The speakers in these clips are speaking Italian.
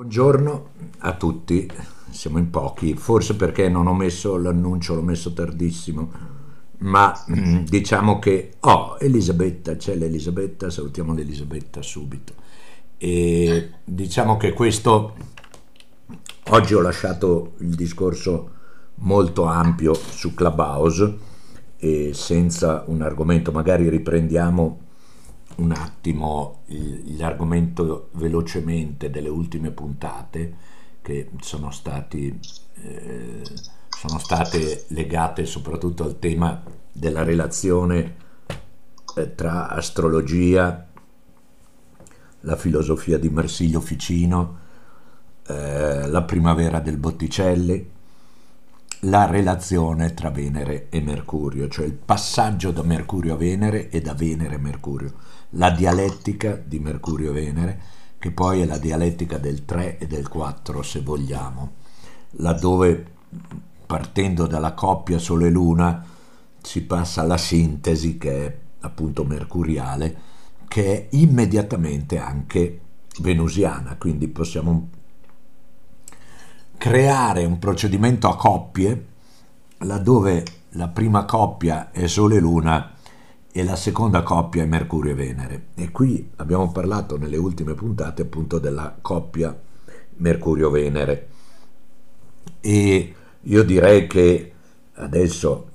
Buongiorno a tutti, siamo in pochi, forse perché non ho messo l'annuncio, l'ho messo tardissimo, ma diciamo che Elisabetta, c'è l'Elisabetta, salutiamo l'Elisabetta subito. E diciamo che questo, oggi ho lasciato il discorso molto ampio su Clubhouse e senza un argomento, magari riprendiamo un attimo l'argomento velocemente delle ultime puntate che sono state legate soprattutto al tema della relazione tra astrologia, la filosofia di Marsilio Ficino, la primavera del Botticelli, la relazione tra Venere e Mercurio, cioè il passaggio da Mercurio a Venere e da Venere a Mercurio, la dialettica di Mercurio-Venere, che poi è la dialettica del 3 e del 4 se vogliamo, laddove partendo dalla coppia Sole-Luna si passa alla sintesi, che è appunto mercuriale, che è immediatamente anche venusiana, quindi possiamo creare un procedimento a coppie laddove la prima coppia è Sole e Luna e la seconda coppia è Mercurio e Venere. E qui abbiamo parlato nelle ultime puntate appunto della coppia Mercurio-Venere, e io direi che adesso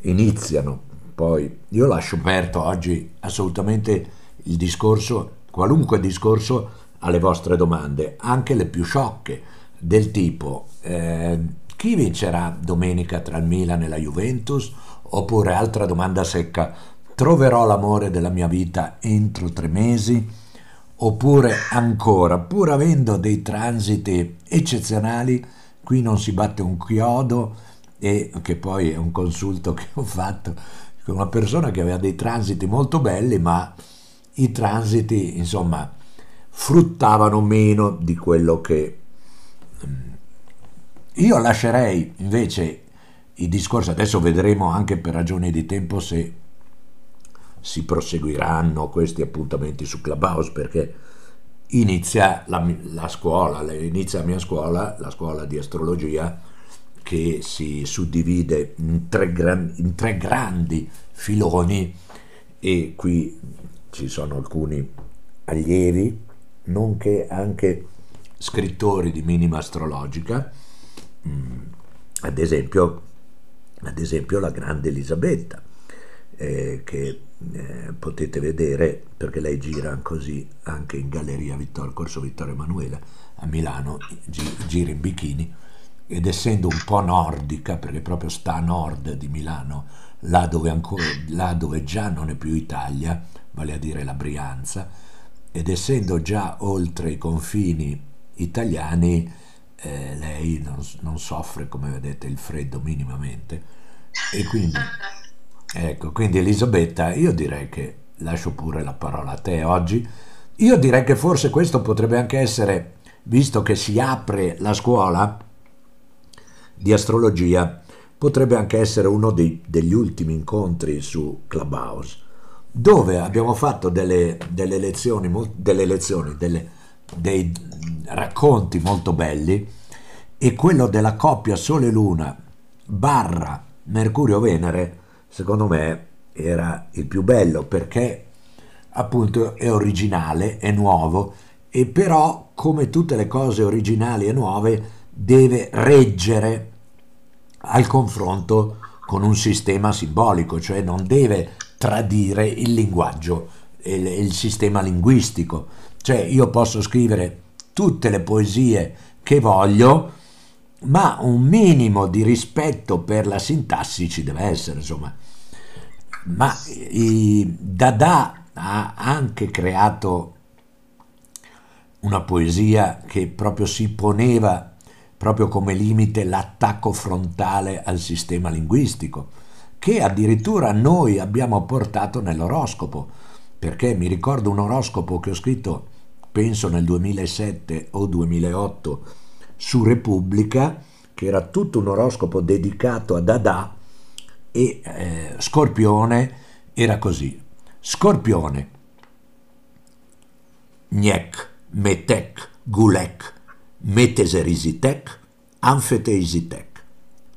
iniziano, poi io lascio aperto oggi assolutamente il discorso, qualunque discorso, alle vostre domande, anche le più sciocche, del tipo chi vincerà domenica tra il Milan e la Juventus, oppure altra domanda secca, troverò l'amore della mia vita entro 3 mesi, oppure ancora, pur avendo dei transiti eccezionali qui non si batte un chiodo, e che poi è un consulto che ho fatto con una persona che aveva dei transiti molto belli, ma i transiti insomma fruttavano meno di quello che... Io lascerei invece i discorsi, adesso vedremo anche per ragioni di tempo se si proseguiranno questi appuntamenti su Clubhouse, perché inizia la mia scuola di astrologia, che si suddivide in tre grandi filoni, e qui ci sono alcuni allievi nonché anche scrittori di minima astrologica, ad esempio la grande Elisabetta, che potete vedere perché lei gira così anche in Galleria Corso Vittorio Emanuele a Milano, gira in bikini, ed essendo un po' nordica, perché proprio sta a nord di Milano, là dove già non è più Italia, vale a dire la Brianza, ed essendo già oltre i confini italiani, lei non soffre, come vedete, il freddo minimamente, e quindi ecco, quindi Elisabetta, io direi che lascio pure la parola a te oggi. Io direi che forse questo potrebbe anche essere, visto che si apre la scuola di astrologia, potrebbe anche essere uno degli ultimi incontri su Clubhouse, dove abbiamo fatto dei racconti molto belli, e quello della coppia Sole-Luna / Mercurio-Venere secondo me era il più bello, perché appunto è originale, è nuovo, e però come tutte le cose originali e nuove deve reggere al confronto con un sistema simbolico, cioè non deve tradire il linguaggio e il sistema linguistico. Cioè io posso scrivere tutte le poesie che voglio, ma un minimo di rispetto per la sintassi ci deve essere, insomma. Ma Dada ha anche creato una poesia che proprio si poneva proprio come limite l'attacco frontale al sistema linguistico, che addirittura noi abbiamo portato nell'oroscopo, perché mi ricordo un oroscopo che ho scritto penso nel 2007 o 2008 su Repubblica, che era tutto un oroscopo dedicato a Dada, e Scorpione era così: Scorpione, Gnek, Metek, Gulek, meteserisitec, amfeterisitec,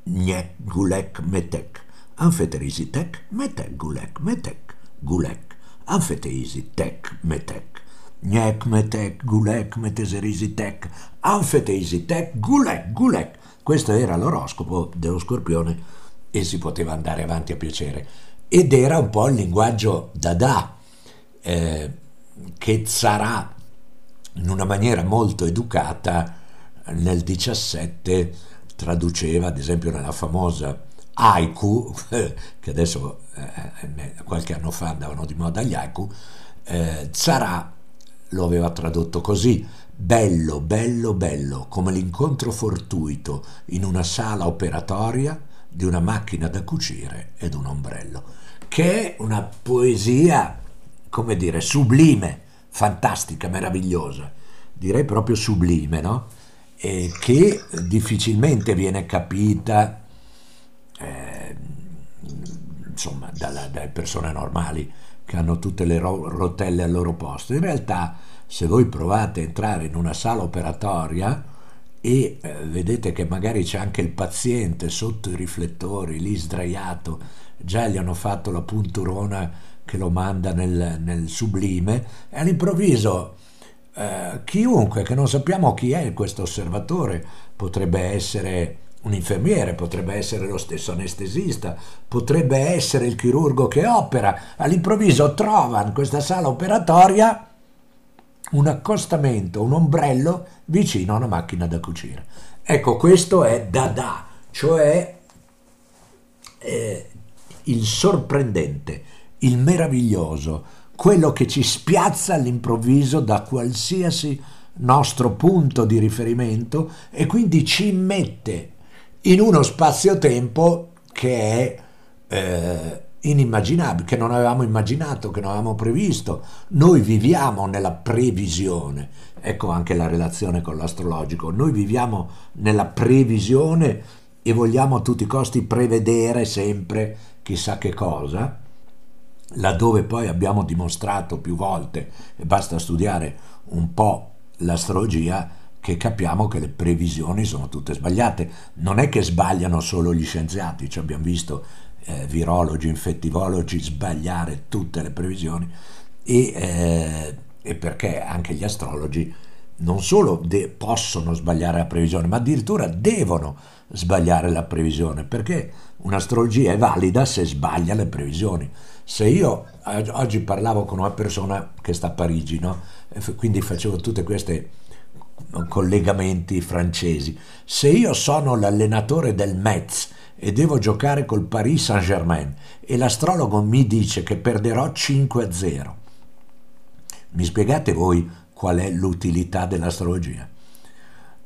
gne gulec metec, amfeterisitec, metec gulec, metec gulec, amfeterisitec metec, gnec metec gulec meteserisitec, amfeterisitec gulec gulec. Questo era l'oroscopo dello Scorpione e si poteva andare avanti a piacere, ed era un po' il linguaggio dada, che sarà in una maniera molto educata nel 17 traduceva ad esempio nella famosa haiku, che adesso qualche anno fa andavano di moda gli haiku. Zara lo aveva tradotto così: bello, bello, bello come l'incontro fortuito in una sala operatoria di una macchina da cucire ed un ombrello, che è una poesia, come dire, sublime, fantastica, meravigliosa, direi proprio sublime, no? E che difficilmente viene capita insomma dalle persone normali che hanno tutte le rotelle al loro posto. In realtà, se voi provate a entrare in una sala operatoria e vedete che magari c'è anche il paziente sotto i riflettori lì sdraiato, già gli hanno fatto la punturona che lo manda nel sublime, e all'improvviso chiunque, che non sappiamo chi è questo osservatore, potrebbe essere un infermiere, potrebbe essere lo stesso anestesista, potrebbe essere il chirurgo che opera, all'improvviso trova in questa sala operatoria un accostamento, un ombrello vicino a una macchina da cucire. Ecco, questo è dada, cioè il sorprendente, il meraviglioso, quello che ci spiazza all'improvviso da qualsiasi nostro punto di riferimento, e quindi ci mette in uno spazio-tempo che è inimmaginabile, che non avevamo immaginato, che non avevamo previsto. Noi viviamo nella previsione, ecco anche la relazione con l'astrologico, noi viviamo nella previsione e vogliamo a tutti i costi prevedere sempre chissà che cosa, laddove poi abbiamo dimostrato più volte, e basta studiare un po' l'astrologia, che capiamo che le previsioni sono tutte sbagliate. Non è che sbagliano solo gli scienziati, cioè abbiamo visto virologi, infettivologi sbagliare tutte le previsioni, e perché anche gli astrologi non solo possono sbagliare la previsione, ma addirittura devono sbagliare la previsione, perché un'astrologia è valida se sbaglia le previsioni. Se io oggi parlavo con una persona che sta a Parigi, no? Quindi facevo tutte queste collegamenti francesi. Se io sono l'allenatore del Metz e devo giocare col Paris Saint-Germain e l'astrologo mi dice che perderò 5-0, mi spiegate voi qual è l'utilità dell'astrologia?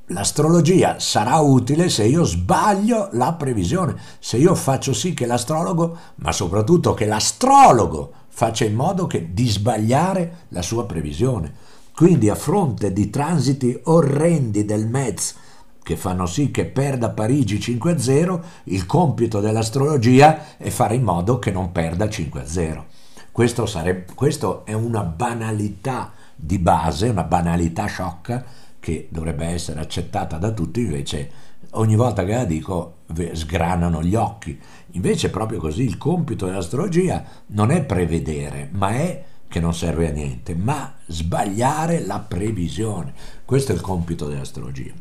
L'astrologia sarà utile se io sbaglio la previsione, se io faccio sì che l'astrologo, ma soprattutto che l'astrologo faccia in modo di sbagliare la sua previsione. Quindi, a fronte di transiti orrendi del Metz che fanno sì che perda Parigi 5-0, il compito dell'astrologia è fare in modo che non perda 5-0. Questo è una banalità di base, una banalità sciocca che dovrebbe essere accettata da tutti, invece ogni volta che la dico sgranano gli occhi. Invece proprio così, il compito dell'astrologia non è prevedere, ma è, che non serve a niente, ma sbagliare la previsione. Questo è il compito dell'astrologia,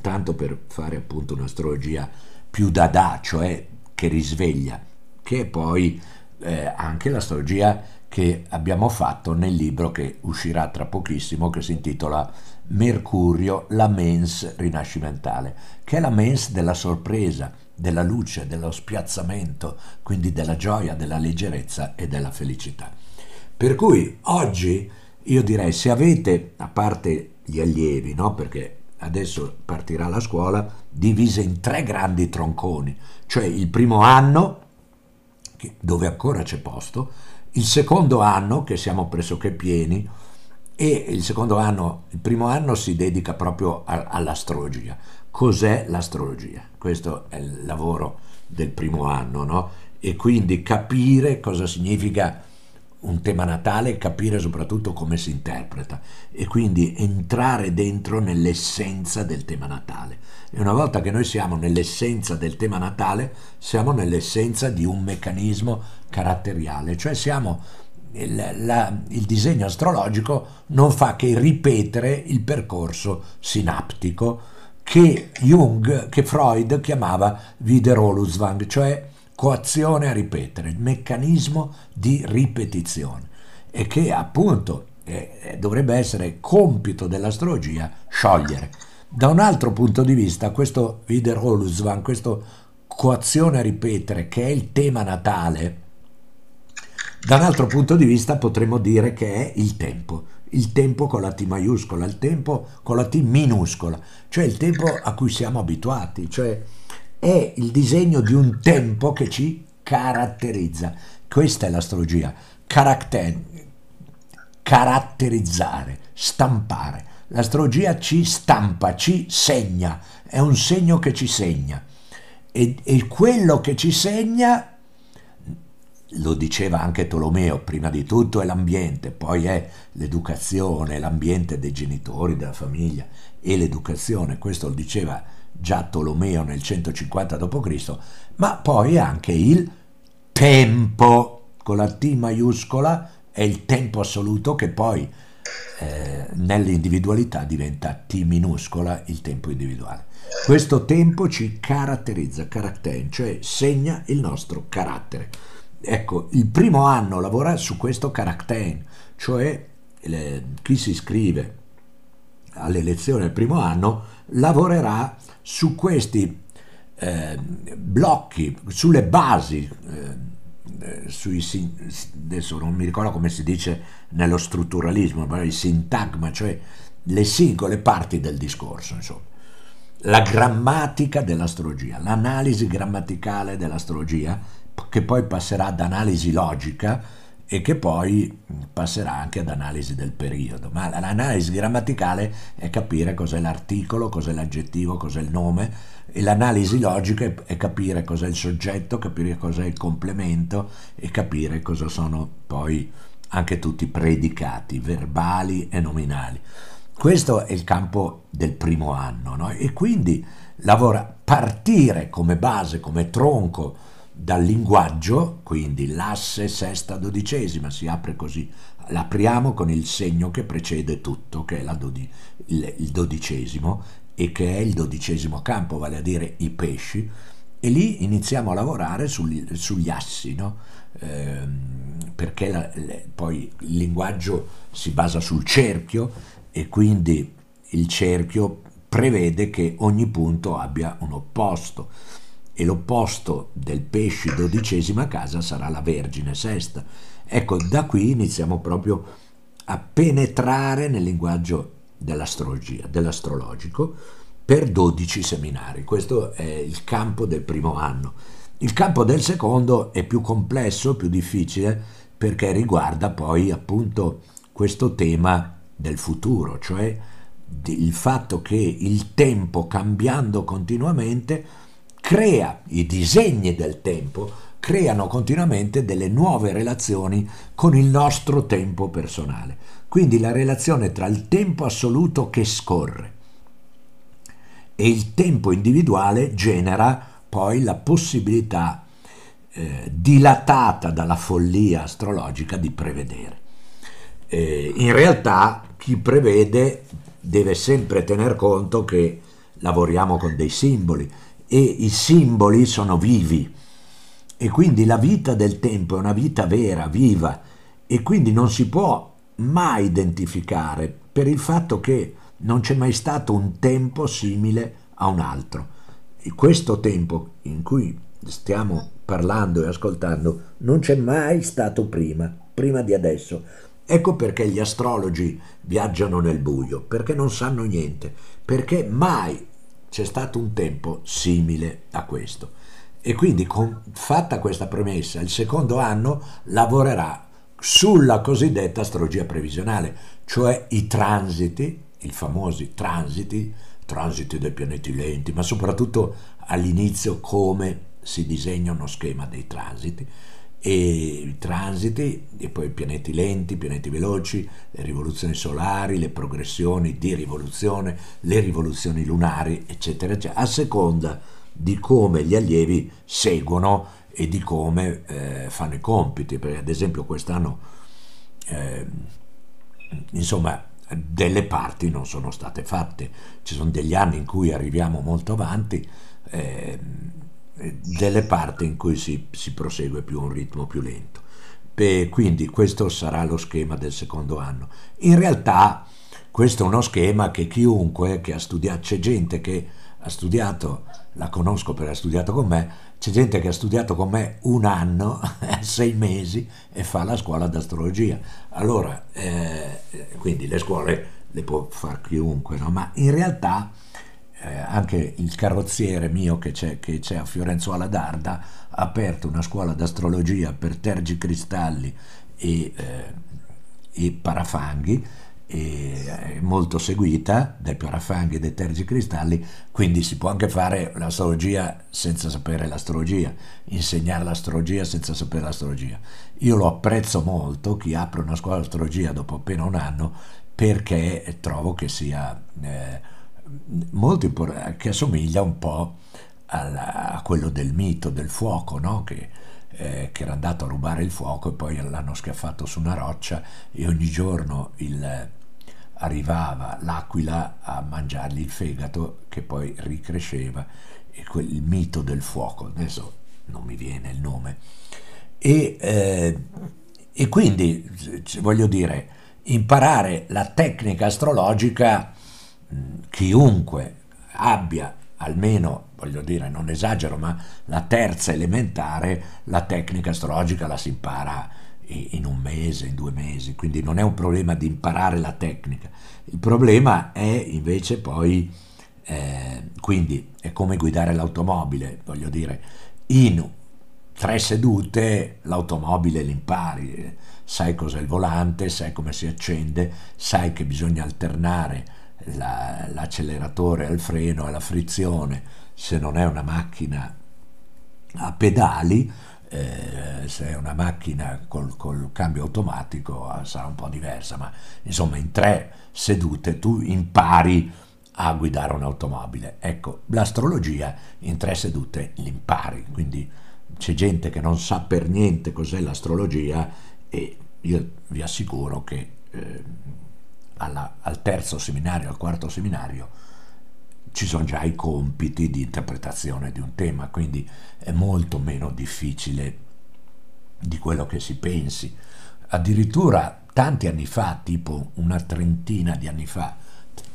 tanto per fare appunto un'astrologia più dada, cioè che risveglia, che è poi anche l'astrologia che abbiamo fatto nel libro che uscirà tra pochissimo, che si intitola Mercurio, la mens rinascimentale, che è la mens della sorpresa, della luce, dello spiazzamento, quindi della gioia, della leggerezza e della felicità. Per cui oggi io direi, se avete, a parte gli allievi, no? Perché adesso partirà la scuola divisa in 3 grandi tronconi, cioè il primo anno, dove ancora c'è posto, il secondo anno, che siamo pressoché pieni, e il primo anno si dedica proprio all'astrologia. Cos'è l'astrologia? Questo è il lavoro del primo anno, no? E quindi capire cosa significa un tema natale, capire soprattutto come si interpreta e quindi entrare dentro nell'essenza del tema natale. E una volta che noi siamo nell'essenza del tema natale, siamo nell'essenza di un meccanismo caratteriale, cioè siamo il disegno astrologico non fa che ripetere il percorso sinaptico che Freud chiamava Wiederholungswang, cioè coazione a ripetere, il meccanismo di ripetizione, e che appunto dovrebbe essere compito dell'astrologia sciogliere. Da un altro punto di vista questo Wiederholungswang, questo coazione a ripetere che è il tema natale, da un altro punto di vista potremmo dire che è il tempo. Il tempo con la T maiuscola, il tempo con la T minuscola, cioè il tempo a cui siamo abituati, cioè è il disegno di un tempo che ci caratterizza. Questa è l'astrologia, caratterizzare, stampare. L'astrologia ci stampa, ci segna, è un segno che ci segna e quello che ci segna, lo diceva anche Tolomeo, prima di tutto è l'ambiente, poi è l'educazione, l'ambiente dei genitori, della famiglia e l'educazione, questo lo diceva già Tolomeo nel 150 d.C., ma poi anche il tempo, con la T maiuscola è il tempo assoluto che poi nell'individualità diventa T minuscola, il tempo individuale. Questo tempo ci caratterizza, cioè segna il nostro carattere. Ecco, il primo anno lavora su questo carattere, cioè chi si iscrive alle lezioni del primo anno lavorerà su questi blocchi, sulle basi, adesso non mi ricordo come si dice nello strutturalismo, ma il sintagma, cioè le singole parti del discorso, insomma. La grammatica dell'astrologia, l'analisi grammaticale dell'astrologia, che poi passerà ad analisi logica e che poi passerà anche ad analisi del periodo, ma l'analisi grammaticale è capire cos'è l'articolo, cos'è l'aggettivo, cos'è il nome, e l'analisi logica è capire cos'è il soggetto, capire cos'è il complemento e capire cosa sono poi anche tutti i predicati verbali e nominali. Questo è il campo del primo anno, no? E quindi partire come base, come tronco, dal linguaggio, quindi l'asse sesta dodicesima, si apre così, l'apriamo con il segno che precede tutto, che è il dodicesimo, e che è il dodicesimo campo, vale a dire i pesci, e lì iniziamo a lavorare sugli assi, no? Perché poi il linguaggio si basa sul cerchio e quindi il cerchio prevede che ogni punto abbia un opposto, e l'opposto del pesci dodicesima casa sarà la Vergine sesta. Ecco, da qui iniziamo proprio a penetrare nel linguaggio dell'astrologia, dell'astrologico, per 12 seminari. Questo è il campo del primo anno. Il campo del secondo è più complesso, più difficile, perché riguarda poi appunto questo tema del futuro, cioè il fatto che il tempo, cambiando continuamente, crea i disegni del tempo, creano continuamente delle nuove relazioni con il nostro tempo personale. Quindi la relazione tra il tempo assoluto che scorre e il tempo individuale genera poi la possibilità dilatata dalla follia astrologica di prevedere. In realtà chi prevede deve sempre tener conto che lavoriamo con dei simboli, e i simboli sono vivi, e quindi la vita del tempo è una vita vera, viva, e quindi non si può mai identificare per il fatto che non c'è mai stato un tempo simile a un altro. E questo tempo in cui stiamo parlando e ascoltando non c'è mai stato prima di adesso. Ecco perché gli astrologi viaggiano nel buio, perché non sanno niente, perché mai c'è stato un tempo simile a questo. E quindi, fatta questa premessa, il secondo anno lavorerà sulla cosiddetta astrologia previsionale, cioè i transiti, i famosi transiti dei pianeti lenti, ma soprattutto all'inizio come si disegna uno schema dei transiti, e transiti, e poi pianeti lenti, pianeti veloci, le rivoluzioni solari, le progressioni di rivoluzione, le rivoluzioni lunari, eccetera, eccetera, a seconda di come gli allievi seguono e di come fanno i compiti, perché ad esempio quest'anno insomma delle parti non sono state fatte, ci sono degli anni in cui arriviamo molto avanti, delle parti in cui si prosegue più a un ritmo più lento. Quindi questo sarà lo schema del secondo anno. In realtà questo è uno schema che chiunque che ha studiato, c'è gente che ha studiato, la conosco perché ha studiato con me, c'è gente che ha studiato con me un anno, 6 mesi, e fa la scuola d'astrologia. Allora, quindi le scuole le può fare chiunque, no? Ma in realtà anche il carrozziere mio che c'è a Fiorenzuola d'Arda ha aperto una scuola d'astrologia per tergicristalli e parafanghi, e è molto seguita dai parafanghi e dai tergicristalli, quindi si può anche fare l'astrologia senza sapere l'astrologia, insegnare l'astrologia senza sapere l'astrologia. Io lo apprezzo molto chi apre una scuola d'astrologia dopo appena un anno, perché trovo che sia molto importante, che assomiglia un po' a quello del mito del fuoco, no? Che era andato a rubare il fuoco e poi l'hanno schiaffato su una roccia, e ogni giorno arrivava l'aquila a mangiargli il fegato, che poi ricresceva, e il mito del fuoco, adesso non mi viene il nome, e quindi voglio dire, imparare la tecnica astrologica chiunque abbia, almeno, voglio dire, non esagero, ma la terza elementare, la tecnica astrologica la si impara in un mese, in 2 mesi, quindi non è un problema di imparare la tecnica, il problema è invece poi, quindi è come guidare l'automobile, voglio dire, in 3 sedute l'automobile l'impari, sai cos'è il volante, sai come si accende, sai che bisogna alternare l'acceleratore al freno, alla frizione, se non è una macchina a pedali, se è una macchina col cambio automatico sarà un po' diversa, ma insomma in 3 sedute tu impari a guidare un'automobile. Ecco, l'astrologia in 3 sedute l'impari, quindi c'è gente che non sa per niente cos'è l'astrologia, e io vi assicuro che al 3° seminario, al 4° seminario ci sono già i compiti di interpretazione di un tema, quindi è molto meno difficile di quello che si pensi. Addirittura tanti anni fa, tipo una trentina di anni fa,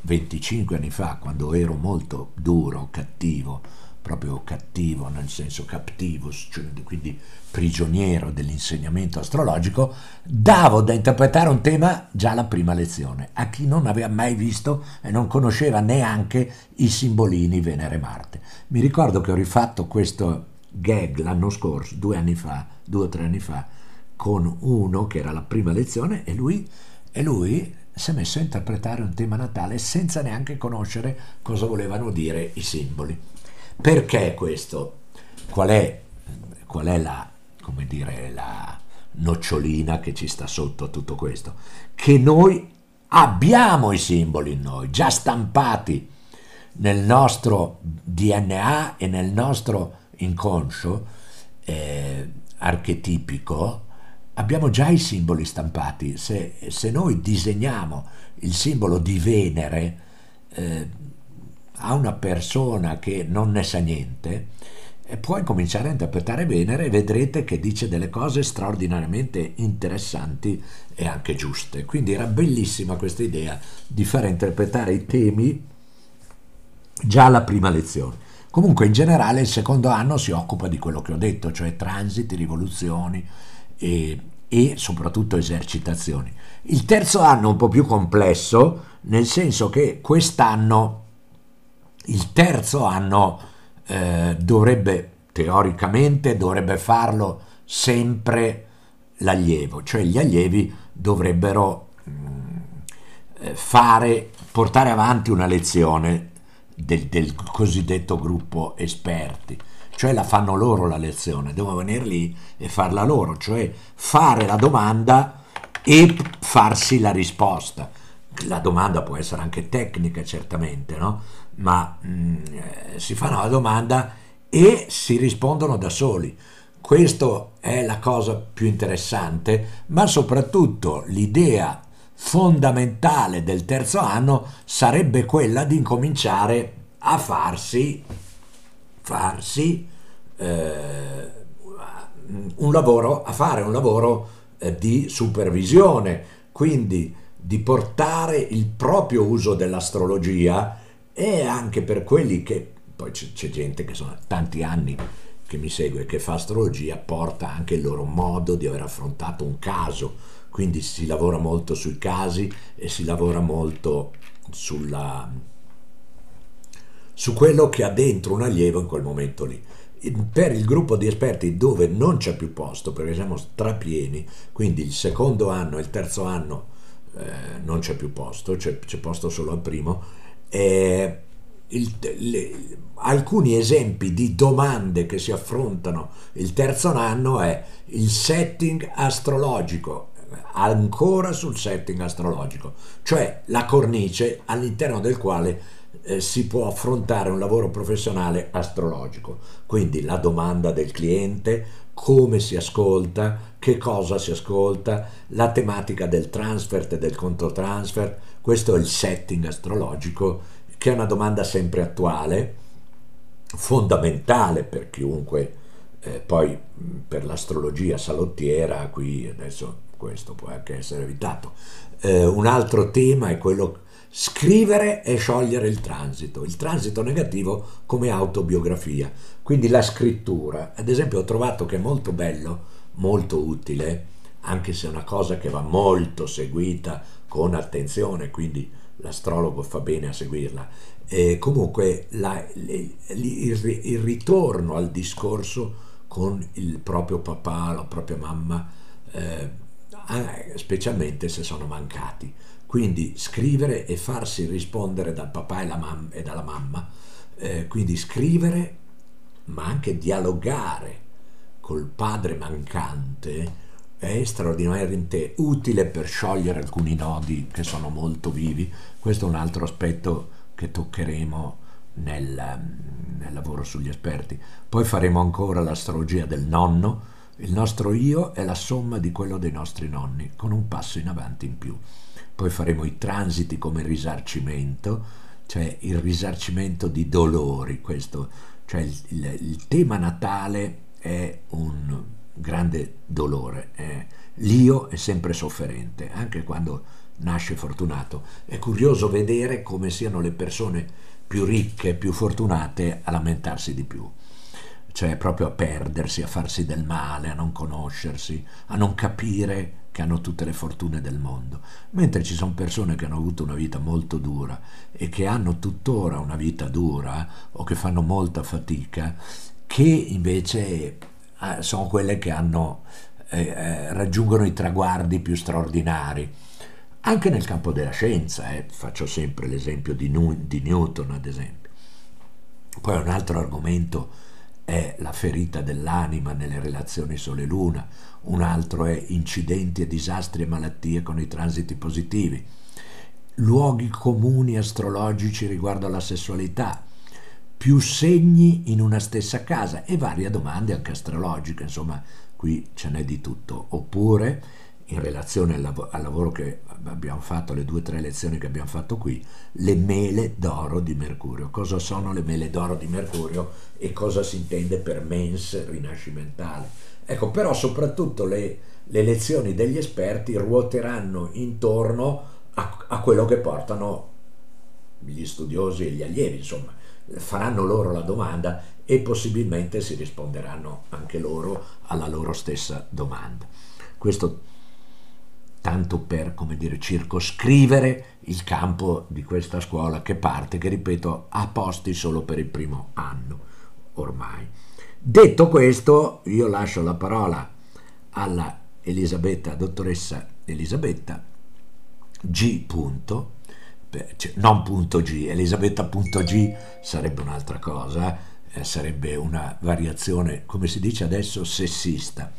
25 anni fa, quando ero molto duro, cattivo, proprio cattivo nel senso captivus, cioè quindi prigioniero dell'insegnamento astrologico, davo da interpretare un tema già alla prima lezione a chi non aveva mai visto e non conosceva neanche i simbolini Venere-Marte. Mi ricordo che ho rifatto questo gag l'anno scorso, 2 o 3 anni fa, con uno che era alla prima lezione, e lui si è messo a interpretare un tema natale senza neanche conoscere cosa volevano dire i simboli. Perché questo? Qual è la, come dire, la nocciolina che ci sta sotto a tutto questo? Che noi abbiamo i simboli in noi, già stampati nel nostro DNA e nel nostro inconscio archetipico, abbiamo già i simboli stampati. Se noi disegniamo il simbolo di Venere a una persona che non ne sa niente, e puoi cominciare a interpretare Venere, e vedrete che dice delle cose straordinariamente interessanti e anche giuste. Quindi era bellissima questa idea di fare interpretare i temi già alla prima lezione. Comunque in generale il secondo anno si occupa di quello che ho detto, cioè transiti, rivoluzioni e soprattutto esercitazioni. Il terzo anno è un po' più complesso, nel senso che quest'anno, il terzo anno dovrebbe, teoricamente, dovrebbe farlo sempre l'allievo, cioè gli allievi dovrebbero portare avanti una lezione del cosiddetto gruppo esperti, cioè la fanno loro la lezione, devono venire lì e farla loro, cioè fare la domanda e farsi la risposta. La domanda può essere anche tecnica, certamente, no? Ma si fanno la domanda e si rispondono da soli. Questa è la cosa più interessante, ma soprattutto l'idea fondamentale del terzo anno sarebbe quella di incominciare a fare un lavoro di supervisione, quindi di portare il proprio uso dell'astrologia, e anche per quelli che, poi c'è gente che sono tanti anni che mi segue, che fa astrologia, porta anche il loro modo di aver affrontato un caso, quindi si lavora molto sui casi e si lavora molto su quello che ha dentro un allievo in quel momento lì. Per il gruppo di esperti dove non c'è più posto, perché siamo strapieni, quindi il secondo anno e il terzo anno non c'è più posto, c'è posto solo al primo, alcuni esempi di domande che si affrontano il terzo anno è il setting astrologico, ancora sul setting astrologico, cioè la cornice all'interno del quale si può affrontare un lavoro professionale astrologico, quindi la domanda del cliente, come si ascolta, che cosa si ascolta, la tematica del transfert e del controtransfert. Questo è il setting astrologico, che è una domanda sempre attuale, fondamentale per chiunque, poi per l'astrologia salottiera, qui adesso questo può anche essere evitato. Un altro tema è quello scrivere e sciogliere il transito negativo come autobiografia, quindi la scrittura. Ad esempio ho trovato che è molto bello, molto utile, anche se è una cosa che va molto seguita con attenzione, quindi l'astrologo fa bene a seguirla, e comunque il ritorno al discorso con il proprio papà, la propria mamma, specialmente se sono mancati. Quindi scrivere e farsi rispondere dal papà e dalla mamma, quindi scrivere, ma anche dialogare col padre mancante è straordinariamente utile per sciogliere alcuni nodi che sono molto vivi. Questo è un altro aspetto che toccheremo nel lavoro sugli esperti. Poi faremo ancora l'astrologia del nonno. Il nostro io è la somma di quello dei nostri nonni, con un passo in avanti in più. Poi faremo i transiti come risarcimento, cioè il risarcimento di dolori. Questo, cioè il tema natale è un grande dolore, l'io è sempre sofferente, anche quando nasce fortunato. È curioso vedere come siano le persone più ricche, più fortunate a lamentarsi di più, cioè proprio a perdersi, a farsi del male, a non conoscersi, a non capire che hanno tutte le fortune del mondo, mentre ci sono persone che hanno avuto una vita molto dura e che hanno tuttora una vita dura o che fanno molta fatica, che invece sono quelle che raggiungono i traguardi più straordinari, anche nel campo della scienza. Faccio sempre l'esempio di Newton, ad esempio. Poi un altro argomento è la ferita dell'anima nelle relazioni Sole-Luna, un altro è incidenti e disastri e malattie con i transiti positivi, luoghi comuni astrologici riguardo alla sessualità, più segni in una stessa casa e varie domande anche astrologiche, insomma qui ce n'è di tutto. Oppure in relazione al lavoro che abbiamo fatto, le 2 o 3 lezioni che abbiamo fatto qui, le mele d'oro di Mercurio. Cosa sono le mele d'oro di Mercurio e cosa si intende per mens rinascimentale? Ecco, però soprattutto le lezioni degli esperti ruoteranno intorno a quello che portano gli studiosi e gli allievi, insomma. Faranno loro la domanda e possibilmente si risponderanno anche loro alla loro stessa domanda. Questo tanto per, come dire, circoscrivere il campo di questa scuola che parte, che ripeto, ha posti solo per il primo anno ormai. Detto questo, io lascio la parola alla dottoressa Elisabetta G. Non punto G, Elisabetta punto G sarebbe un'altra cosa, sarebbe una variazione, come si dice adesso, sessista,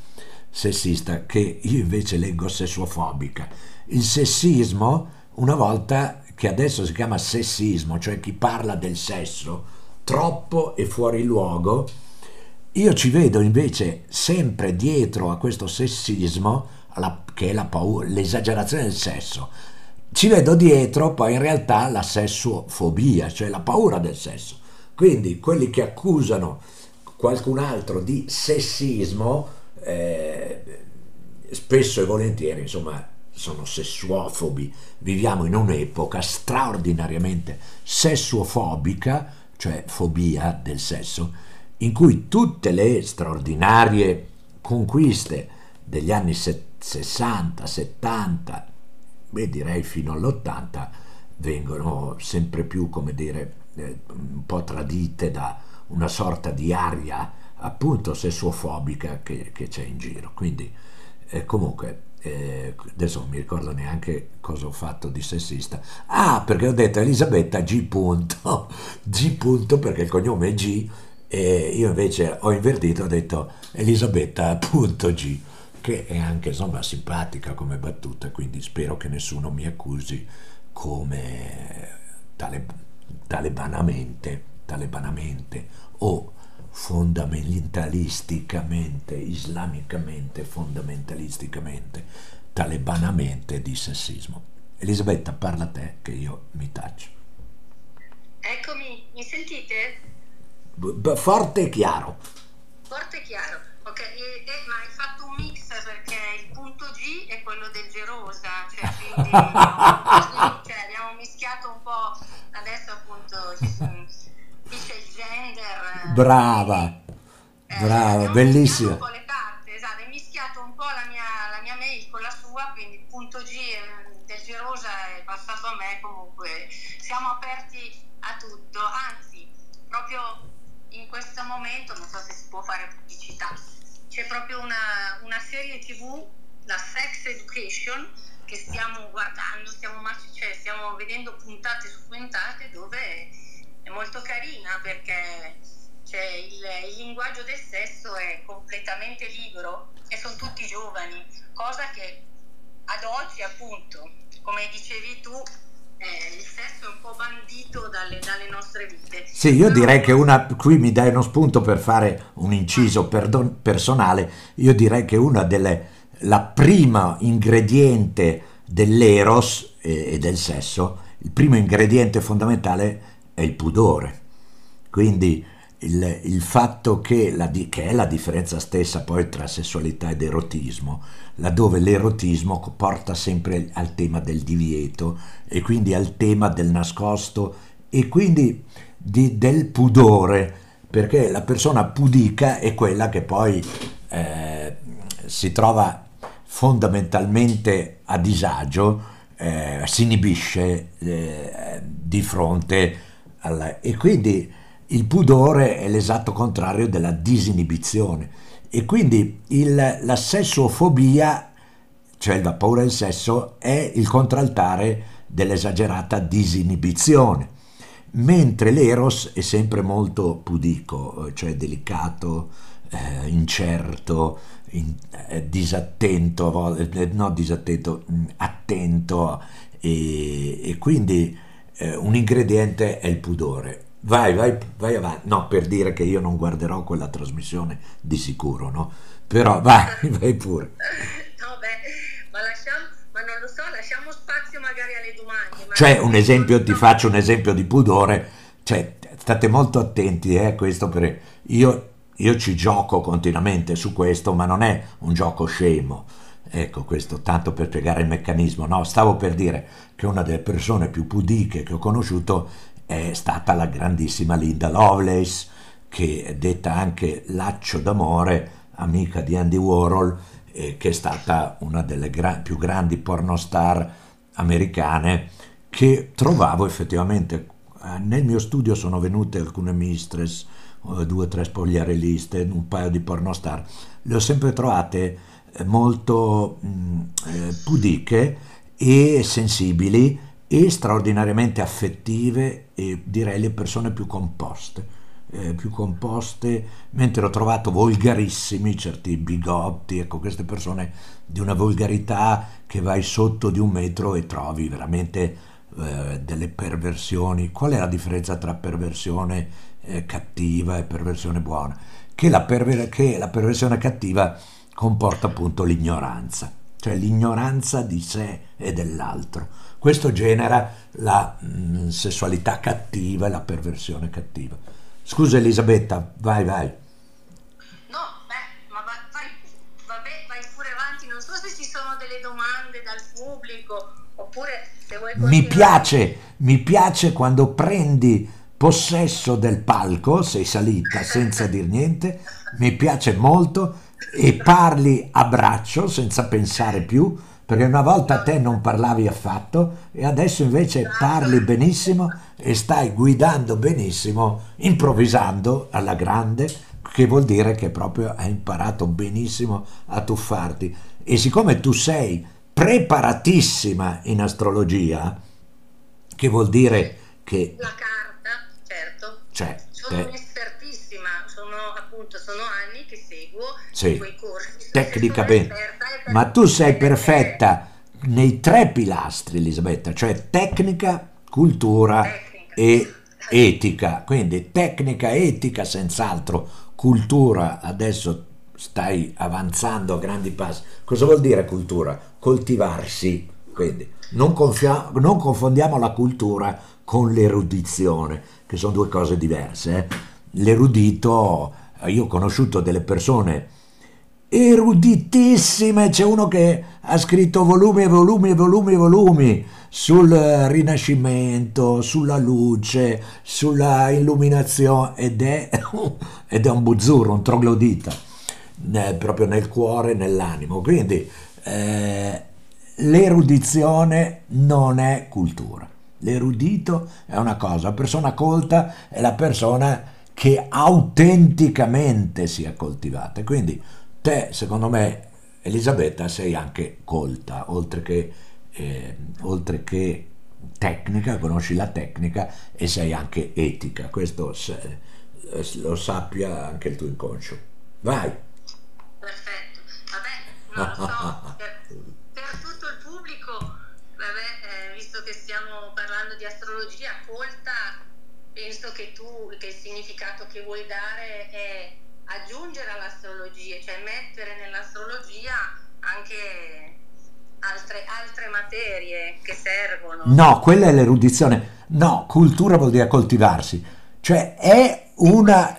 che io invece leggo sessuofobica. Il sessismo, una volta, che adesso si chiama sessismo, cioè chi parla del sesso troppo e fuori luogo, io ci vedo invece sempre dietro a questo sessismo, che è la paura, l'esagerazione del sesso, ci vedo dietro poi in realtà la sessuofobia, cioè la paura del sesso. Quindi quelli che accusano qualcun altro di sessismo spesso e volentieri, insomma, sono sessuofobi. Viviamo in un'epoca straordinariamente sessuofobica, cioè fobia del sesso, in cui tutte le straordinarie conquiste degli anni 60, 70 e direi fino all'80 vengono sempre più, come dire, un po' tradite da una sorta di aria appunto sessuofobica che c'è in giro. Quindi comunque adesso non mi ricordo neanche cosa ho fatto di sessista, perché ho detto Elisabetta G. perché il cognome è G e io invece ho invertito, ho detto Elisabetta.G, che è anche, insomma, simpatica come battuta, quindi spero che nessuno mi accusi come talebanamente o fondamentalisticamente, islamicamente, fondamentalisticamente, talebanamente di sessismo. Elisabetta, parla a te che io mi taccio. Eccomi, mi sentite? Forte e chiaro. Forte e chiaro, ok, ma hai fatto un mix perché il punto G è quello del Gerosa, cioè quindi abbiamo mischiato un po', adesso appunto ci sono... dice il gender. Brava, bellissima. Un po' le parti, esatto, hai mischiato un po' la mia mail con la sua, quindi il punto G del Gerosa è passato a me. Comunque siamo aperti a tutto, anzi proprio in questo momento, non so se si può fare pubblicità, c'è proprio una serie TV, la Sex Education, che stiamo guardando, stiamo vedendo puntate su puntate, dove è molto carina perché cioè, il linguaggio del sesso è completamente libero e sono tutti giovani, cosa che ad oggi, appunto, come dicevi tu, il sesso è un po' bandito dalle nostre vite. Sì, io direi che qui mi dai uno spunto per fare un inciso personale, io direi che la prima ingrediente dell'eros e del sesso, il primo ingrediente fondamentale è il pudore, quindi il fatto che è la differenza stessa poi tra sessualità ed erotismo, laddove l'erotismo porta sempre al tema del divieto e quindi al tema del nascosto e quindi del pudore, perché la persona pudica è quella che poi si trova fondamentalmente a disagio, si inibisce di fronte. E quindi il pudore è l'esatto contrario della disinibizione e quindi la sessuofobia, cioè la paura del sesso, è il contraltare dell'esagerata disinibizione, mentre l'eros è sempre molto pudico, cioè delicato, incerto, attento e quindi... un ingrediente è il pudore. Vai avanti. No, per dire che io non guarderò quella trasmissione di sicuro, no? Però vai pure. No, beh, ma non lo so, lasciamo spazio magari alle domande. Cioè, faccio un esempio di pudore, cioè, state molto attenti a questo, perché io ci gioco continuamente su questo, ma non è un gioco scemo. Ecco, questo tanto per spiegare il meccanismo, no? Stavo per dire che una delle persone più pudiche che ho conosciuto è stata la grandissima Linda Lovelace, che è detta anche Laccio d'amore, amica di Andy Warhol, che è stata una delle più grandi pornostar americane, che trovavo effettivamente nel mio studio. Sono venute alcune mistress, 2 o 3 spogliarelliste, un paio di pornostar, le ho sempre trovate molto pudiche e sensibili e straordinariamente affettive, e direi le persone più composte. più composte, mentre ho trovato volgarissimi certi bigotti, ecco, queste persone di una volgarità che vai sotto di un metro e trovi veramente delle perversioni. Qual è la differenza tra perversione cattiva e perversione buona? Che la perversione cattiva comporta appunto l'ignoranza, cioè l'ignoranza di sé e dell'altro. Questo genera la sessualità cattiva e la perversione cattiva. Scusa Elisabetta, vai. No, beh, ma vai pure avanti. Non so se ci sono delle domande dal pubblico, oppure se vuoi continuare. Mi piace quando prendi possesso del palco, sei salita senza dir niente, mi piace molto, e parli a braccio senza pensare più, perché una volta te non parlavi affatto e adesso invece parli benissimo e stai guidando benissimo, improvvisando alla grande, che vuol dire che proprio hai imparato benissimo a tuffarti. E siccome tu sei preparatissima in astrologia, che vuol dire che... La carta, certo. Cioè, sono un'espertissima, sono anni che seguo quei corsi. Tecnicamente. Ma tu sei perfetta nei tre pilastri, Elisabetta, cioè tecnica, cultura e etica. Quindi tecnica, etica senz'altro, cultura adesso stai avanzando a grandi passi. Cosa vuol dire cultura? Coltivarsi. Quindi non confondiamo la cultura con l'erudizione, che sono due cose diverse. L'erudito, io ho conosciuto delle persone eruditissime, c'è uno che ha scritto volumi sul Rinascimento, sulla luce, sulla illuminazione, ed è un buzzurro, un troglodita, proprio nel cuore e nell'animo. Quindi l'erudizione non è cultura, l'erudito è una cosa, la persona colta è la persona che autenticamente sia coltivata. Quindi te, secondo me, Elisabetta, sei anche colta, oltre che tecnica, conosci la tecnica e sei anche etica. Questo lo sappia anche il tuo inconscio. Vai! Perfetto, vabbè, non lo so, per tutto il pubblico, vabbè, visto che stiamo parlando di astrologia, colta, penso che il significato che vuoi dare è aggiungere all'astrologia, cioè mettere nell'astrologia anche altre materie che servono. No, quella è l'erudizione. No, cultura vuol dire coltivarsi. Cioè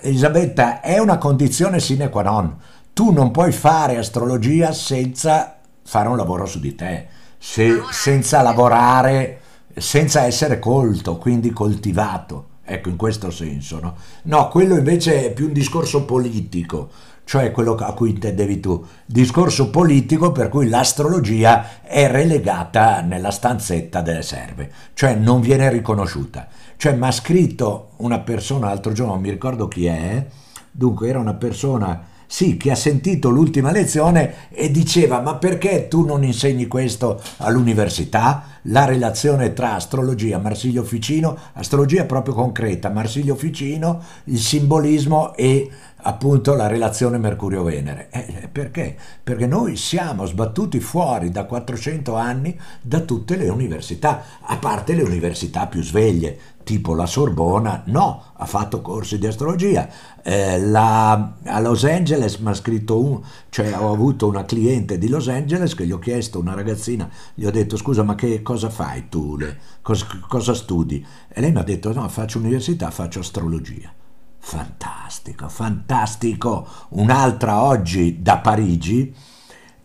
Elisabetta, è una condizione sine qua non. Tu non puoi fare astrologia senza fare un lavoro su di te, senza lavorare, senza essere colto, quindi coltivato. Ecco, in questo senso, no? No, quello invece è più un discorso politico, cioè quello a cui intendevi tu, discorso politico per cui l'astrologia è relegata nella stanzetta delle serve, cioè non viene riconosciuta. Cioè mi ha scritto una persona l'altro giorno, non mi ricordo chi è, dunque era una persona, sì, che ha sentito l'ultima lezione e diceva: ma perché tu non insegni questo all'università? La relazione tra astrologia, Marsilio Ficino, astrologia proprio concreta, Marsilio Ficino, il simbolismo e appunto la relazione Mercurio-Venere. Perché? Perché noi siamo sbattuti fuori da 400 anni da tutte le università, a parte le università più sveglie, tipo la Sorbona, no, ha fatto corsi di astrologia. A Los Angeles mi ha scritto cioè ho avuto una cliente di Los Angeles che gli ho chiesto, una ragazzina, gli ho detto: scusa, ma che cosa fai tu? Cosa studi? E lei mi ha detto: no, faccio università, faccio astrologia. Fantastico, fantastico. Un'altra oggi da Parigi,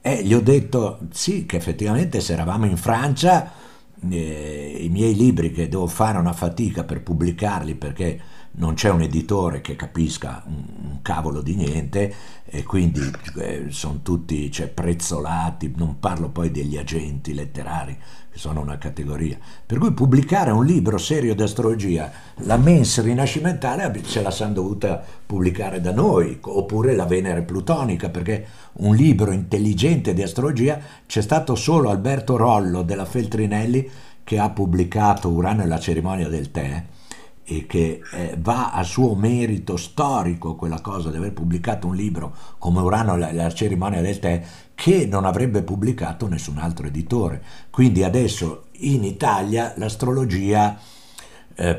e gli ho detto sì, che effettivamente se eravamo in Francia, i miei libri, che devo fare una fatica per pubblicarli perché non c'è un editore che capisca un cavolo di niente, e quindi sono tutti prezzolati, non parlo poi degli agenti letterari che sono una categoria, per cui pubblicare un libro serio di astrologia, la mens rinascimentale ce la siamo dovuta pubblicare da noi, oppure la Venere plutonica, perché un libro intelligente di astrologia c'è stato solo Alberto Rollo della Feltrinelli, che ha pubblicato Urano e la cerimonia del tè, e che va a suo merito storico quella cosa di aver pubblicato un libro come Urano la cerimonia del tè, che non avrebbe pubblicato nessun altro editore. Quindi adesso in Italia l'astrologia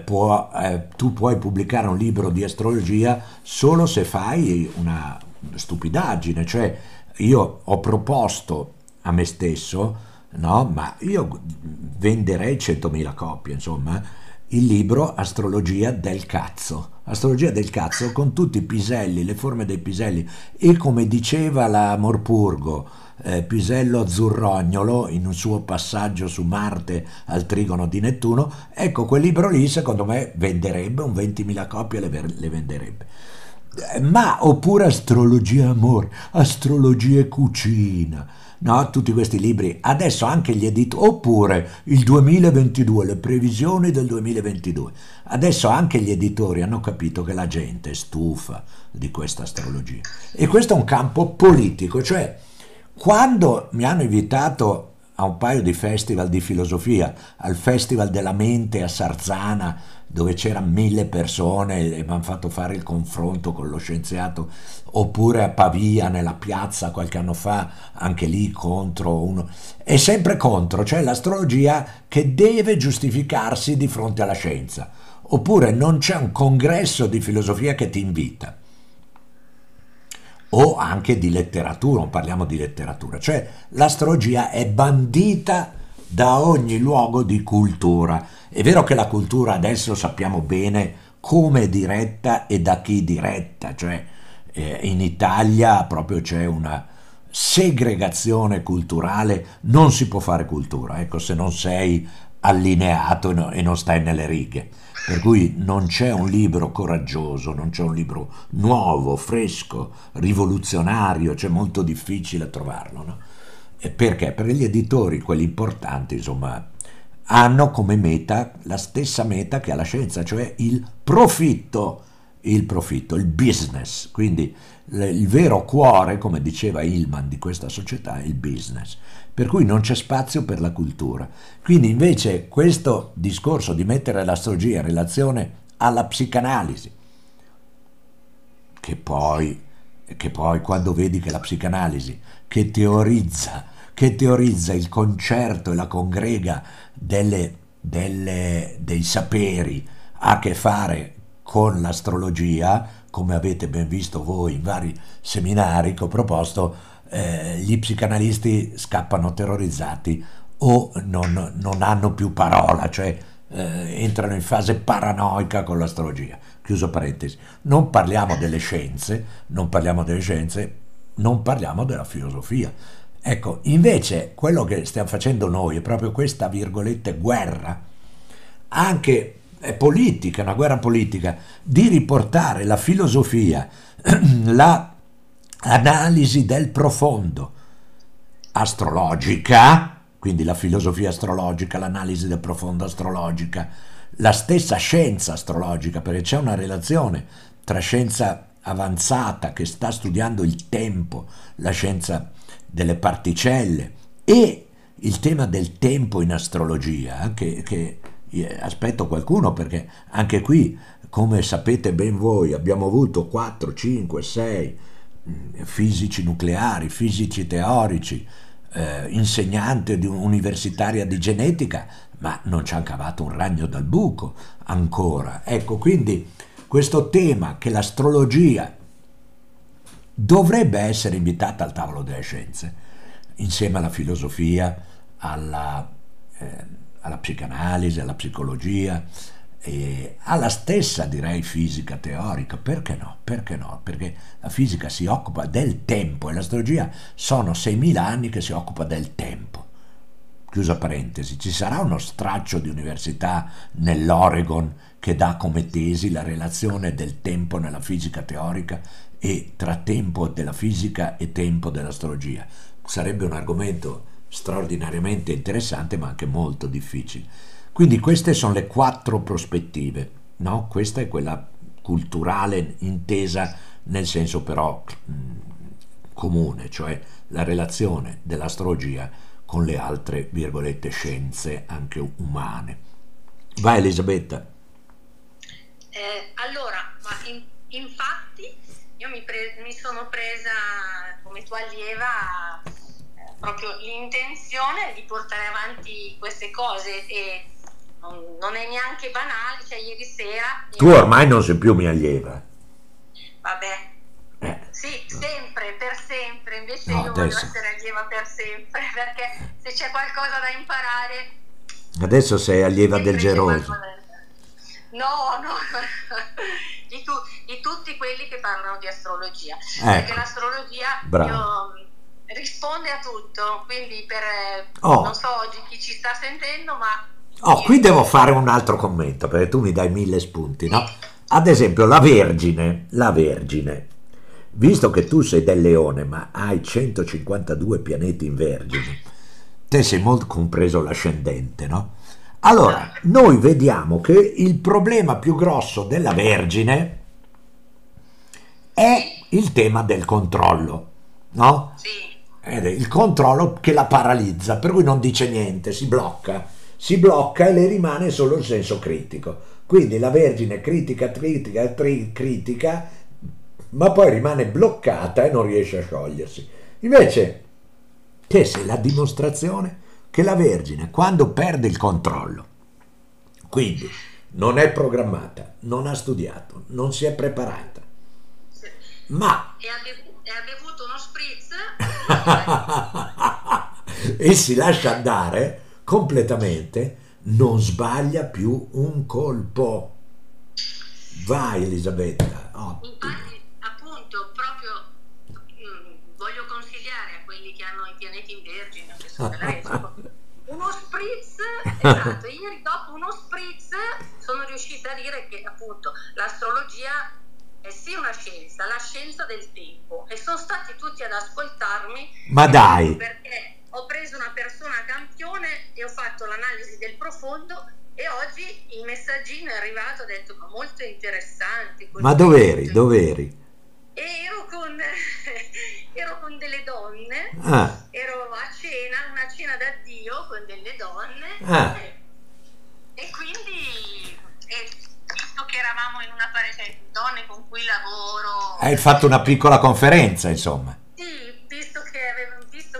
tu puoi pubblicare un libro di astrologia solo se fai una stupidaggine, cioè io ho proposto a me stesso, no, ma io venderei 100.000 copie, insomma, il libro Astrologia del cazzo. Astrologia del cazzo con tutti i piselli, le forme dei piselli, e come diceva la Morpurgo, Pisello Azzurrognolo in un suo passaggio su Marte al trigono di Nettuno, ecco quel libro lì secondo me venderebbe un 20.000 copie, le venderebbe. Ma oppure astrologia amore, astrologia cucina, no, tutti questi libri, adesso anche gli editori, oppure il 2022, le previsioni del 2022, adesso anche gli editori hanno capito che la gente è stufa di questa astrologia, e questo è un campo politico, cioè quando mi hanno invitato a un paio di festival di filosofia, al Festival della Mente a Sarzana, dove c'erano 1000 persone e mi hanno fatto fare il confronto con lo scienziato, oppure a Pavia nella piazza qualche anno fa, anche lì contro uno, è sempre contro, cioè l'astrologia che deve giustificarsi di fronte alla scienza, oppure non c'è un congresso di filosofia che ti invita, o anche di letteratura, non parliamo di letteratura, cioè l'astrologia è bandita da ogni luogo di cultura. È vero che la cultura adesso sappiamo bene come è diretta e da chi diretta, cioè in Italia proprio c'è una segregazione culturale, non si può fare cultura, ecco, se non sei allineato e non stai nelle righe, per cui non c'è un libro coraggioso, non c'è un libro nuovo, fresco, rivoluzionario, cioè molto difficile trovarlo, no? Perché? Perché gli editori, quelli importanti, insomma, hanno come meta la stessa meta che ha la scienza, cioè il profitto, il business. Quindi il vero cuore, come diceva Hillman, di questa società è il business, per cui non c'è spazio per la cultura. Quindi invece questo discorso di mettere l'astrologia in relazione alla psicanalisi, che poi quando vedi che la psicanalisi che teorizza il concerto e la congrega dei saperi ha a che fare con l'astrologia, come avete ben visto voi in vari seminari che ho proposto, gli psicanalisti scappano terrorizzati o non hanno più parola, cioè entrano in fase paranoica con l'astrologia. Chiuso parentesi, non parliamo delle scienze, non parliamo della filosofia. Ecco, invece quello che stiamo facendo noi è proprio questa guerra, anche politica, una guerra politica, di riportare la filosofia, l'analisi del profondo astrologica, quindi la filosofia astrologica, l'analisi del profondo astrologica, la stessa scienza astrologica, perché c'è una relazione tra scienza avanzata che sta studiando il tempo, la scienza delle particelle, e il tema del tempo in astrologia, che aspetto qualcuno, perché anche qui, come sapete ben voi, abbiamo avuto 4, 5, 6 fisici nucleari, fisici teorici, insegnante di universitaria di genetica, ma non ci hanno cavato un ragno dal buco ancora. Ecco, quindi questo tema che l'astrologia dovrebbe essere invitata al tavolo delle scienze, insieme alla filosofia, alla psicanalisi, alla psicologia e alla stessa, direi, fisica teorica, perché no? Perché no? Perché la fisica si occupa del tempo e l'astrologia sono 6.000 anni che si occupa del tempo. Chiusa parentesi, ci sarà uno straccio di università nell'Oregon che dà come tesi la relazione del tempo nella fisica teorica e tra tempo della fisica e tempo dell'astrologia. Sarebbe un argomento straordinariamente interessante, ma anche molto difficile. Quindi queste sono le 4 prospettive, no? Questa è quella culturale intesa nel senso però comune, cioè la relazione dell'astrologia con le altre, virgolette, scienze anche umane. Vai Elisabetta. Allora, ma infatti io mi sono presa come tua allieva proprio l'intenzione di portare avanti queste cose, e non è neanche banale, cioè ieri sera... Tu ormai non sei più mia allieva. Vabbè. Sì, sempre, per sempre, invece no, io adesso voglio essere allieva per sempre, perché se c'è qualcosa da imparare... Adesso sei allieva del Geroso. No, di tutti quelli che parlano di astrologia, ecco. Perché l'astrologia risponde a tutto, quindi per non so oggi chi ci sta sentendo, ma... qui devo fare un altro commento, perché tu mi dai 1000 spunti, no? Ad esempio la Vergine, visto che tu sei del Leone ma hai 152 pianeti in Vergine, te sei molto compreso l'ascendente, no? Allora, noi vediamo che il problema più grosso della Vergine è il tema del controllo, no? Sì. Ed è il controllo che la paralizza, per cui non dice niente, si blocca e le rimane solo il senso critico. Quindi la Vergine critica, ma poi rimane bloccata e non riesce a sciogliersi. Invece, te sei la dimostrazione che la Vergine, quando perde il controllo, quindi non è programmata, non ha studiato, non si è preparata, ma... E ha bevuto uno spritz e si lascia andare completamente, non sbaglia più un colpo. Vai Elisabetta. Infatti, appunto, proprio voglio consigliare a quelli che hanno i pianeti in Vergine, che sono dell'Esco, uno spritz, esatto. Ieri dopo uno spritz sono riuscita a dire che appunto l'astrologia è sì una scienza, la scienza del tempo, e sono stati tutti ad ascoltarmi. Ma dai! Perché ho preso una persona campione e ho fatto l'analisi del profondo, e oggi il messaggino è arrivato, ho detto ma molto interessante. Ma dov'eri? E ero con delle donne, ero a cena, una cena d'addio con delle donne, e quindi visto che eravamo in una parecchia di donne con cui lavoro... Hai fatto una piccola conferenza, insomma. Sì, visto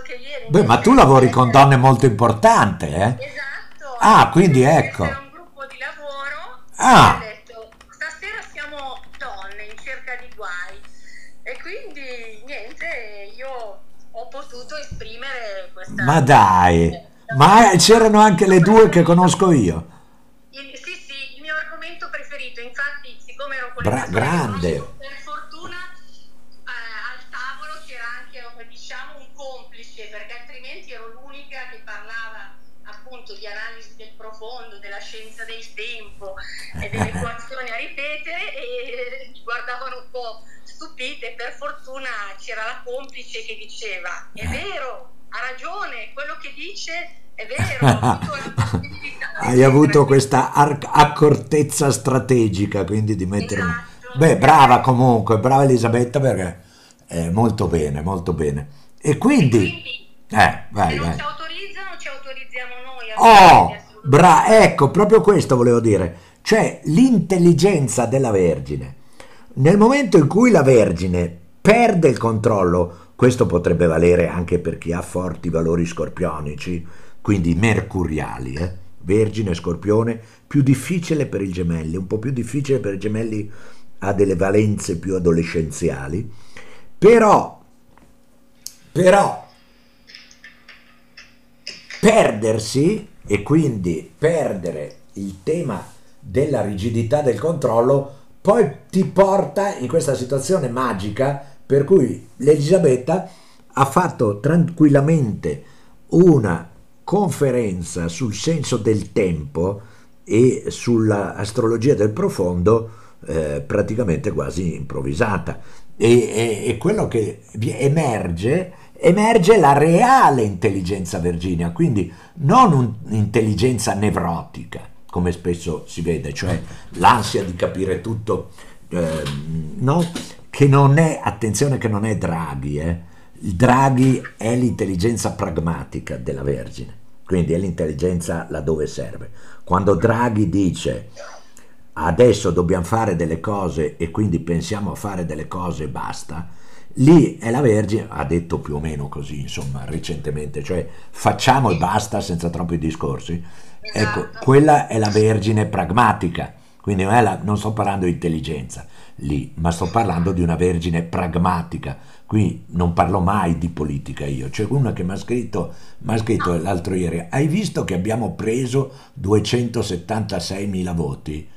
che ieri... Beh, ma tu lavori con donne molto importanti, eh? Esatto. Ah, quindi ecco. Era un gruppo di lavoro, ho detto, stasera siamo donne in cerca di guai. E quindi niente, io ho potuto esprimere questa... Ma dai, ma c'erano anche le due che conosco io. Sì, il mio argomento preferito, infatti siccome ero collegata, per fortuna al tavolo c'era anche, diciamo, un complice, perché altrimenti ero l'unica che parlava appunto di analisi del profondo, della scienza del tempo e delle equazioni a ripetere, e mi guardavano un po' stupite. Per fortuna c'era la complice che diceva è vero, ha ragione, quello che dice è vero, ha avuto la possibilità. Hai avuto questa accortezza strategica, quindi di mettere... Esatto. Beh, brava comunque, brava Elisabetta, perché è molto bene, molto bene. E quindi vai, se non ci autorizzano, ci autorizziamo noi a ecco, proprio questo volevo dire, cioè l'intelligenza della Vergine. Nel momento in cui la Vergine perde il controllo, questo potrebbe valere anche per chi ha forti valori scorpionici, quindi mercuriali, Vergine, Scorpione, più difficile per il Gemelli, un po' più difficile per i Gemelli, ha delle valenze più adolescenziali, però perdersi, e quindi perdere il tema della rigidità del controllo, poi ti porta in questa situazione magica, per cui l'Elisabetta ha fatto tranquillamente una conferenza sul senso del tempo e sull'astrologia del profondo, praticamente quasi improvvisata, e quello che emerge la reale intelligenza verginea, quindi non un'intelligenza nevrotica, come spesso si vede, cioè l'ansia di capire tutto, no? Che non è, attenzione, che non è Draghi, il Draghi è l'intelligenza pragmatica della Vergine, quindi è l'intelligenza laddove serve. Quando Draghi dice adesso dobbiamo fare delle cose e quindi pensiamo a fare delle cose e basta, lì è la Vergine, ha detto più o meno così, insomma, recentemente, cioè facciamo e basta senza troppi discorsi, esatto. Ecco, quella è la Vergine pragmatica, quindi non, non sto parlando di intelligenza lì, ma sto parlando di una Vergine pragmatica, qui non parlo mai di politica io, c'è una che mi ha scritto l'altro ieri, hai visto che abbiamo preso 276.000 voti?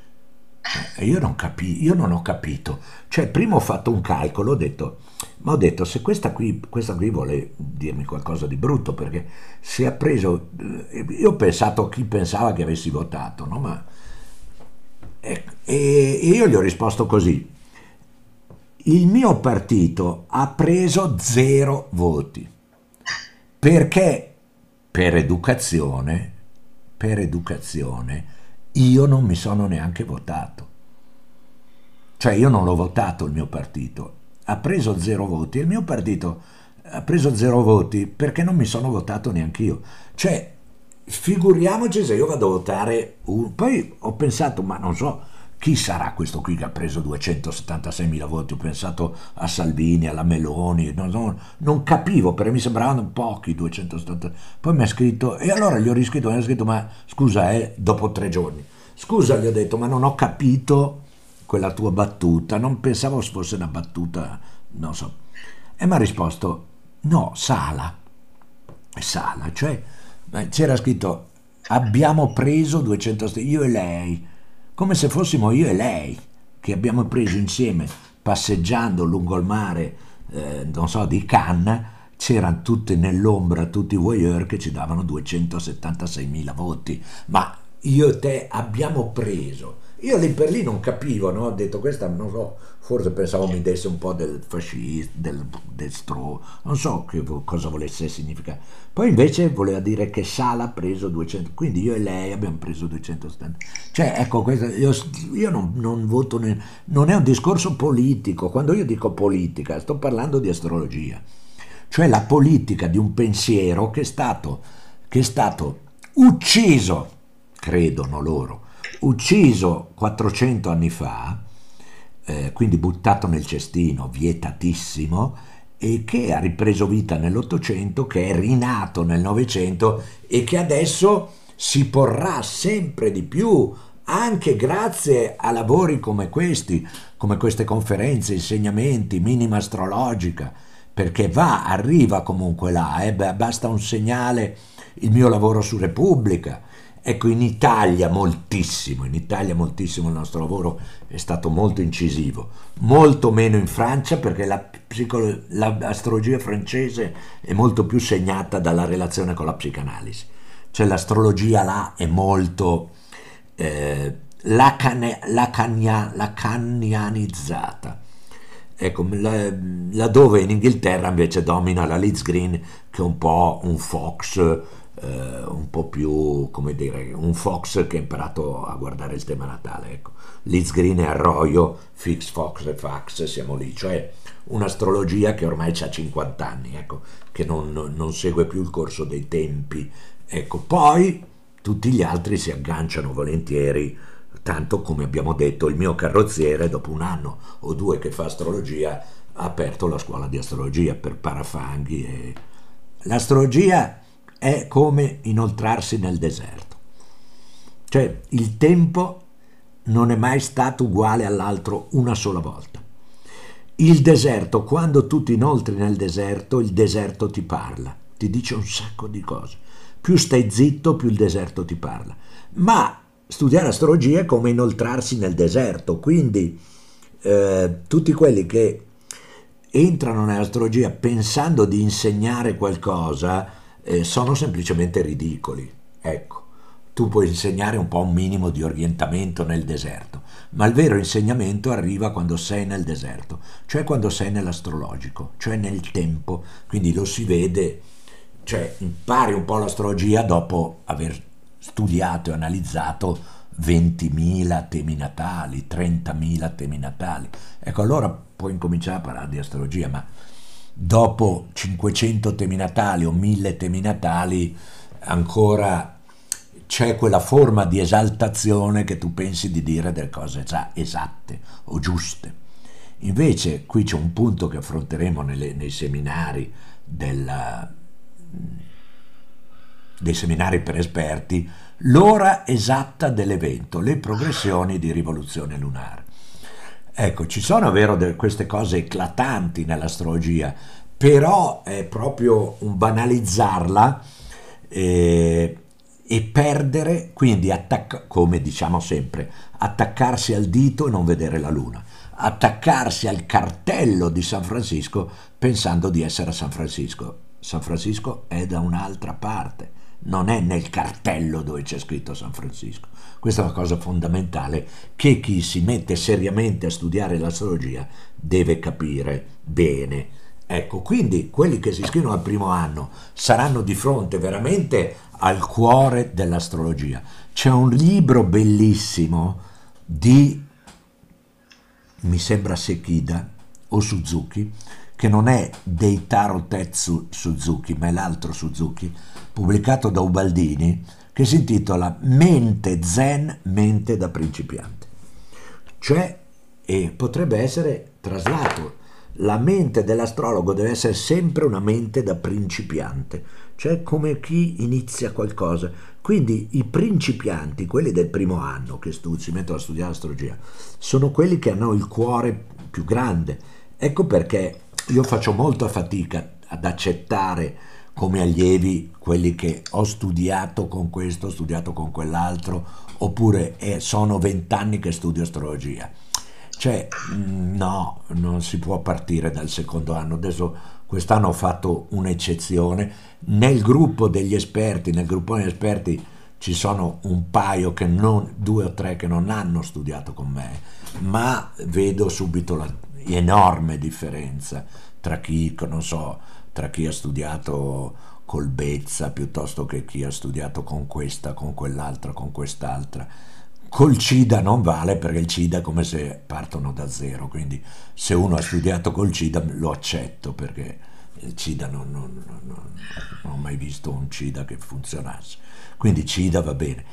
Io non capì, io non ho capito, cioè prima ho fatto un calcolo, ho detto se questa qui vuole dirmi qualcosa di brutto, perché se ha preso, io ho pensato a chi pensava che avessi votato, no? Ma, e io gli ho risposto così, il mio partito ha preso 0 voti, perché per educazione io non mi sono neanche votato, cioè io non l'ho votato il mio partito, ha preso 0 voti, il mio partito ha preso 0 voti perché non mi sono votato neanche io, cioè figuriamoci se io vado a votare un... Poi ho pensato, ma non so chi sarà questo qui che ha preso 276.000 voti, ho pensato a Salvini, alla Meloni, non capivo, perché mi sembravano pochi 270. Poi mi ha scritto, e allora gli ho riscritto, mi ha scritto, ma scusa, dopo 3 giorni, scusa, gli ho detto, ma non ho capito quella tua battuta, non pensavo fosse una battuta, non so, e mi ha risposto, no, Sala, cioè c'era scritto, abbiamo preso 200, io e lei, come se fossimo io e lei, che abbiamo preso insieme, passeggiando lungo il mare, non so, di Cannes, c'erano tutti nell'ombra, tutti i voyeur che ci davano 276.000 voti, ma io e te abbiamo preso. Io lì per lì non capivo, no? Ho detto questa, non so, forse pensavo mi desse un po' del fascismo, del destro, non so che, cosa volesse significare. Poi invece voleva dire che Sala ha preso 200, quindi io e lei abbiamo preso 270. Cioè, ecco, questo, io non voto, non è un discorso politico, quando io dico politica sto parlando di astrologia, cioè la politica di un pensiero che è stato ucciso, credono loro, ucciso 400 anni fa, quindi buttato nel cestino, vietatissimo, e che ha ripreso vita nell'Ottocento, che è rinato nel Novecento e che adesso si porrà sempre di più, anche grazie a lavori come questi, come queste conferenze, insegnamenti, minima astrologica, perché arriva comunque là, basta un segnale, il mio lavoro su Repubblica. Ecco, in Italia moltissimo il nostro lavoro è stato molto incisivo, molto meno in Francia, perché l'astrologia francese è molto più segnata dalla relazione con la psicanalisi, cioè l'astrologia là è molto lacanianizzata. Ecco, laddove in Inghilterra invece domina la Liz Green, che è un po' un Fox, un po' più, come dire, un Fox che ha imparato a guardare il tema natale, ecco. Liz Green e Arroyo, Fix, Fox e Fax, siamo lì, cioè un'astrologia che ormai ha 50 anni, ecco, che non segue più il corso dei tempi, ecco. Poi tutti gli altri si agganciano volentieri, tanto, come abbiamo detto, il mio carrozziere dopo un anno o due che fa astrologia ha aperto la scuola di astrologia per parafanghi, e l'astrologia è come inoltrarsi nel deserto, cioè il tempo non è mai stato uguale all'altro una sola volta. Il deserto, quando tu ti inoltri nel deserto, il deserto ti parla, ti dice un sacco di cose, più stai zitto più il deserto ti parla, ma studiare astrologia è come inoltrarsi nel deserto, quindi tutti quelli che entrano nell'astrologia pensando di insegnare qualcosa sono semplicemente ridicoli. Ecco, tu puoi insegnare un po' un minimo di orientamento nel deserto, ma il vero insegnamento arriva quando sei nel deserto, cioè quando sei nell'astrologico, cioè nel tempo, quindi lo si vede, cioè impari un po' l'astrologia dopo aver studiato e analizzato 20.000 temi natali, 30.000 temi natali, ecco, allora puoi incominciare a parlare di astrologia, ma dopo 500 temi natali o 1000 temi natali ancora c'è quella forma di esaltazione che tu pensi di dire delle cose già esatte o giuste. Invece qui c'è un punto che affronteremo nei seminari dei seminari per esperti, l'ora esatta dell'evento, le progressioni di rivoluzione lunare. Ecco, ci sono vero queste cose eclatanti nell'astrologia, però è proprio un banalizzarla e perdere, quindi come diciamo sempre, attaccarsi al dito e non vedere la luna, attaccarsi al cartello di San Francisco pensando di essere a San Francisco. San Francisco è da un'altra parte, non è nel cartello dove c'è scritto San Francisco. Questa è una cosa fondamentale che chi si mette seriamente a studiare l'astrologia deve capire bene. Ecco, quindi quelli che si iscrivono al primo anno saranno di fronte veramente al cuore dell'astrologia. C'è un libro bellissimo di, mi sembra, Sekida o Suzuki, che non è Deitaro Tetsu Suzuki, ma è l'altro Suzuki, pubblicato da Ubaldini, che si intitola Mente Zen, mente da principiante. Cioè, e potrebbe essere traslato, la mente dell'astrologo deve essere sempre una mente da principiante, cioè come chi inizia qualcosa. Quindi i principianti, quelli del primo anno che si mettono a studiare l'astrologia, sono quelli che hanno il cuore più grande. Ecco perché io faccio molta fatica ad accettare come allievi quelli che ho studiato con questo, ho studiato con quell'altro, oppure sono 20 anni che studio astrologia. Cioè, no, non si può partire dal secondo anno. Adesso quest'anno ho fatto un'eccezione. Nel gruppone degli esperti ci sono un paio che non, 2 o 3 che non hanno studiato con me, ma vedo subito l'enorme differenza tra chi, non so, tra chi ha studiato Colbezza piuttosto che chi ha studiato con questa, con quell'altra, con quest'altra. Col CIDA non vale, perché il CIDA è come se partono da zero, quindi se uno ha studiato col CIDA lo accetto, perché il CIDA non ho mai visto un CIDA che funzionasse, quindi CIDA va bene.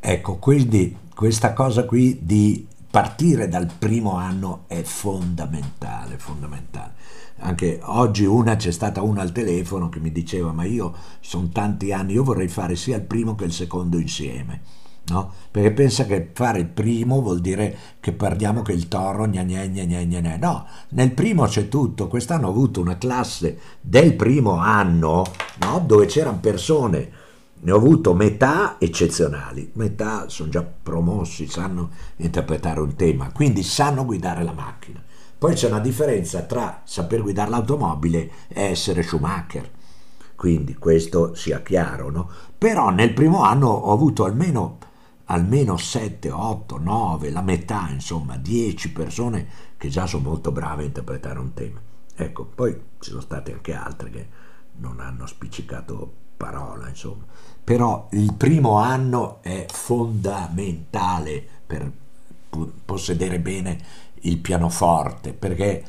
Ecco, quindi questa cosa qui di partire dal primo anno è fondamentale, fondamentale. Anche oggi c'è stata una al telefono che mi diceva: ma io sono tanti anni, io vorrei fare sia il primo che il secondo insieme. No? Perché pensa che fare il primo vuol dire che parliamo che il toro no, nel primo c'è tutto. Quest'anno ho avuto una classe del primo anno, no? Dove c'erano persone, ne ho avuto metà eccezionali, metà sono già promossi, sanno interpretare un tema, quindi sanno guidare la macchina. Poi c'è una differenza tra saper guidare l'automobile e essere Schumacher, quindi questo sia chiaro, no? Però nel primo anno ho avuto almeno 7, 8, 9, la metà, insomma 10 persone che già sono molto brave a interpretare un tema. Ecco, poi ci sono state anche altre che non hanno spiccicato parola, insomma. Però il primo anno è fondamentale per possedere bene il pianoforte, perché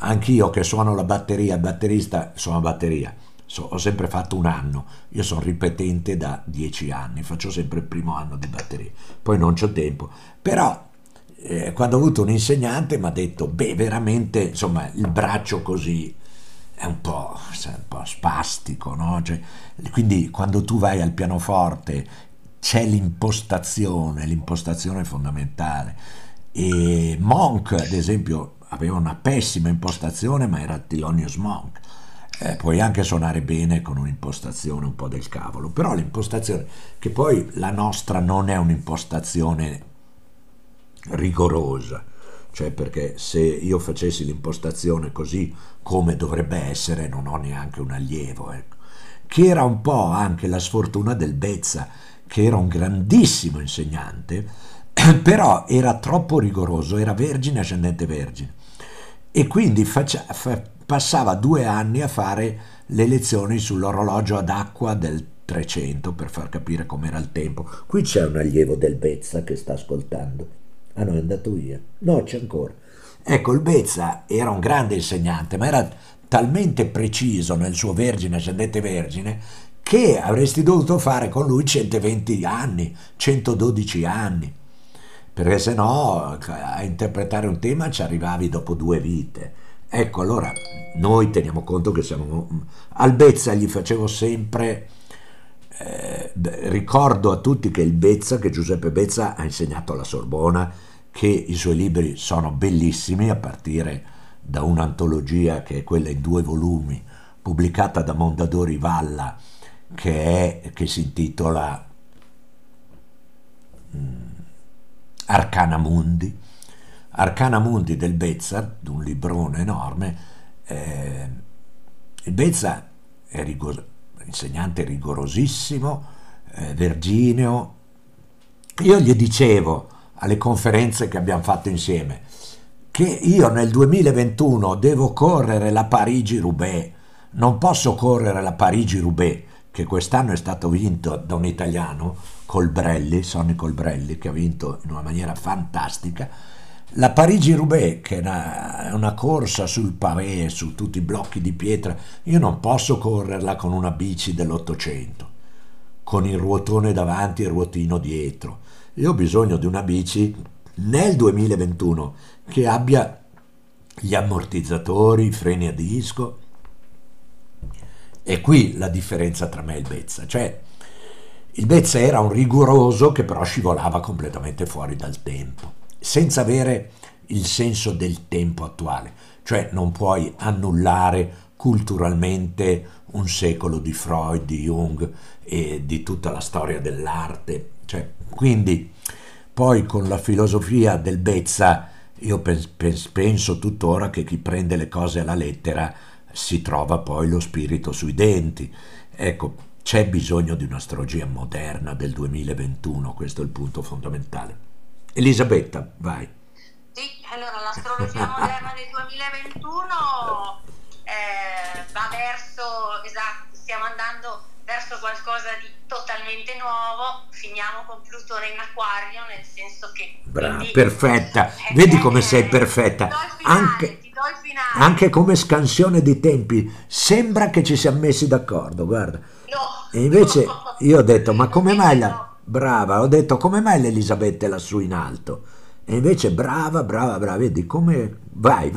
anch'io che suono la batteria, batterista, suono batteria. Ho sempre fatto un anno, io sono ripetente da 10 anni, faccio sempre il primo anno di batteria, poi non c'ho tempo. Però quando ho avuto un insegnante mi ha detto: beh, veramente, insomma, il braccio così è un po' spastico, no? Cioè, quindi quando tu vai al pianoforte c'è l'impostazione è fondamentale. E Monk, ad esempio, aveva una pessima impostazione, ma era Thelonious Monk. Puoi anche suonare bene con un'impostazione un po' del cavolo, però l'impostazione, che poi la nostra non è un'impostazione rigorosa, cioè, perché se io facessi l'impostazione così come dovrebbe essere non ho neanche un allievo, ecco. Che era un po' anche la sfortuna del Bezza, che era un grandissimo insegnante, però era troppo rigoroso, era vergine, ascendente vergine, e quindi passava 2 anni a fare le lezioni sull'orologio ad acqua del 300 per far capire com'era il tempo. Qui c'è un allievo del Bezza che sta ascoltando. Ah no, è andato via. No, c'è ancora. Ecco, il Bezza era un grande insegnante, ma era talmente preciso nel suo vergine, ascendente vergine, che avresti dovuto fare con lui 120 anni, 112 anni, perché se no a interpretare un tema ci arrivavi dopo 2 vite. Ecco, allora noi teniamo conto che siamo... Al Bezza gli facevo sempre... ricordo a tutti che il Bezza, che Giuseppe Bezza ha insegnato alla Sorbona, che i suoi libri sono bellissimi, a partire da un'antologia che è quella in 2 volumi pubblicata da Mondadori Valla, che si intitola Arcana Mundi. Arcana Mundi del Bezza, un librone enorme. Il Bezza è insegnante rigorosissimo, vergineo. Io gli dicevo alle conferenze che abbiamo fatto insieme che io nel 2021 devo correre la Parigi-Roubaix, non posso correre la Parigi-Roubaix, che quest'anno è stato vinto da un italiano, Colbrelli, Sonny Colbrelli, che ha vinto in una maniera fantastica. La Parigi-Roubaix, che è una corsa sul pavé, su tutti i blocchi di pietra, io non posso correrla con una bici dell'Ottocento, con il ruotone davanti e il ruotino dietro. Io ho bisogno di una bici nel 2021 che abbia gli ammortizzatori, i freni a disco. E qui la differenza tra me e il Bezza, cioè il Bezza era un rigoroso che però scivolava completamente fuori dal tempo, senza avere il senso del tempo attuale, cioè non puoi annullare culturalmente un secolo di Freud, di Jung e di tutta la storia dell'arte, cioè, quindi poi con la filosofia del Bezza io penso tuttora che chi prende le cose alla lettera si trova poi lo spirito sui denti. Ecco, c'è bisogno di un'astrologia moderna del 2021, questo è il punto fondamentale. Elisabetta, vai. Sì, allora l'astrologia moderna del 2021 va verso, esatto, stiamo andando verso qualcosa di totalmente nuovo, finiamo con Plutone in Acquario, nel senso che... Brava, quindi, perfetta, vedi come sei perfetta, anche come scansione di tempi, sembra che ci siamo messi d'accordo, guarda. No. E invece io ho detto, ma come mai la... Brava, ho detto, come mai l'Elisabetta è lassù in alto? E invece brava, vedi come... Vai,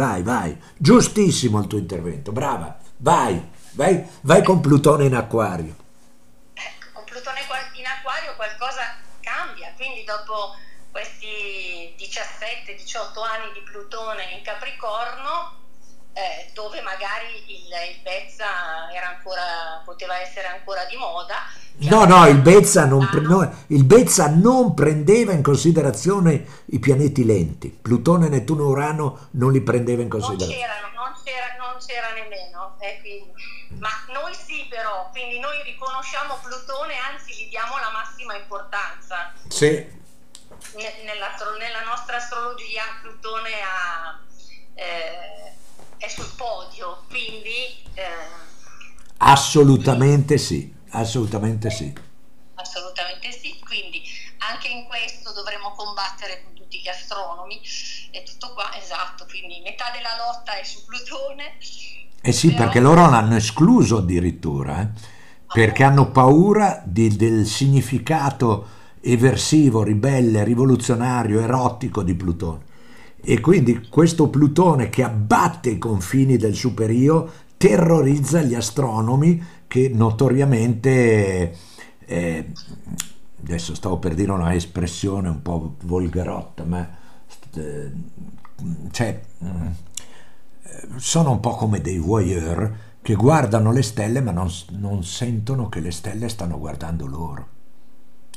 giustissimo il tuo intervento, brava, vai con Plutone in Acquario. Con Plutone in Acquario qualcosa cambia, quindi dopo questi 17-18 anni di Plutone in Capricorno, dove magari il Bezza era ancora, poteva essere ancora di moda. No, il Bezza non prendeva in considerazione i pianeti lenti. Plutone, Nettuno, Urano non li prendeva in considerazione. Non c'era nemmeno. Quindi. Ma noi sì, però, quindi noi riconosciamo Plutone, anzi gli diamo la massima importanza. Sì. Nella nostra astrologia Plutone è sul podio, quindi... Assolutamente sì, quindi anche in questo dovremo combattere con tutti gli astronomi, è tutto qua, esatto, quindi metà della lotta è su Plutone. Eh sì, però... perché loro l'hanno escluso addirittura, perché hanno paura del significato eversivo, ribelle, rivoluzionario, erotico di Plutone. E quindi questo Plutone che abbatte i confini del superio terrorizza gli astronomi che notoriamente, adesso stavo per dire una espressione un po' volgarotta, ma sono un po' come dei voyeur che guardano le stelle ma non sentono che le stelle stanno guardando loro,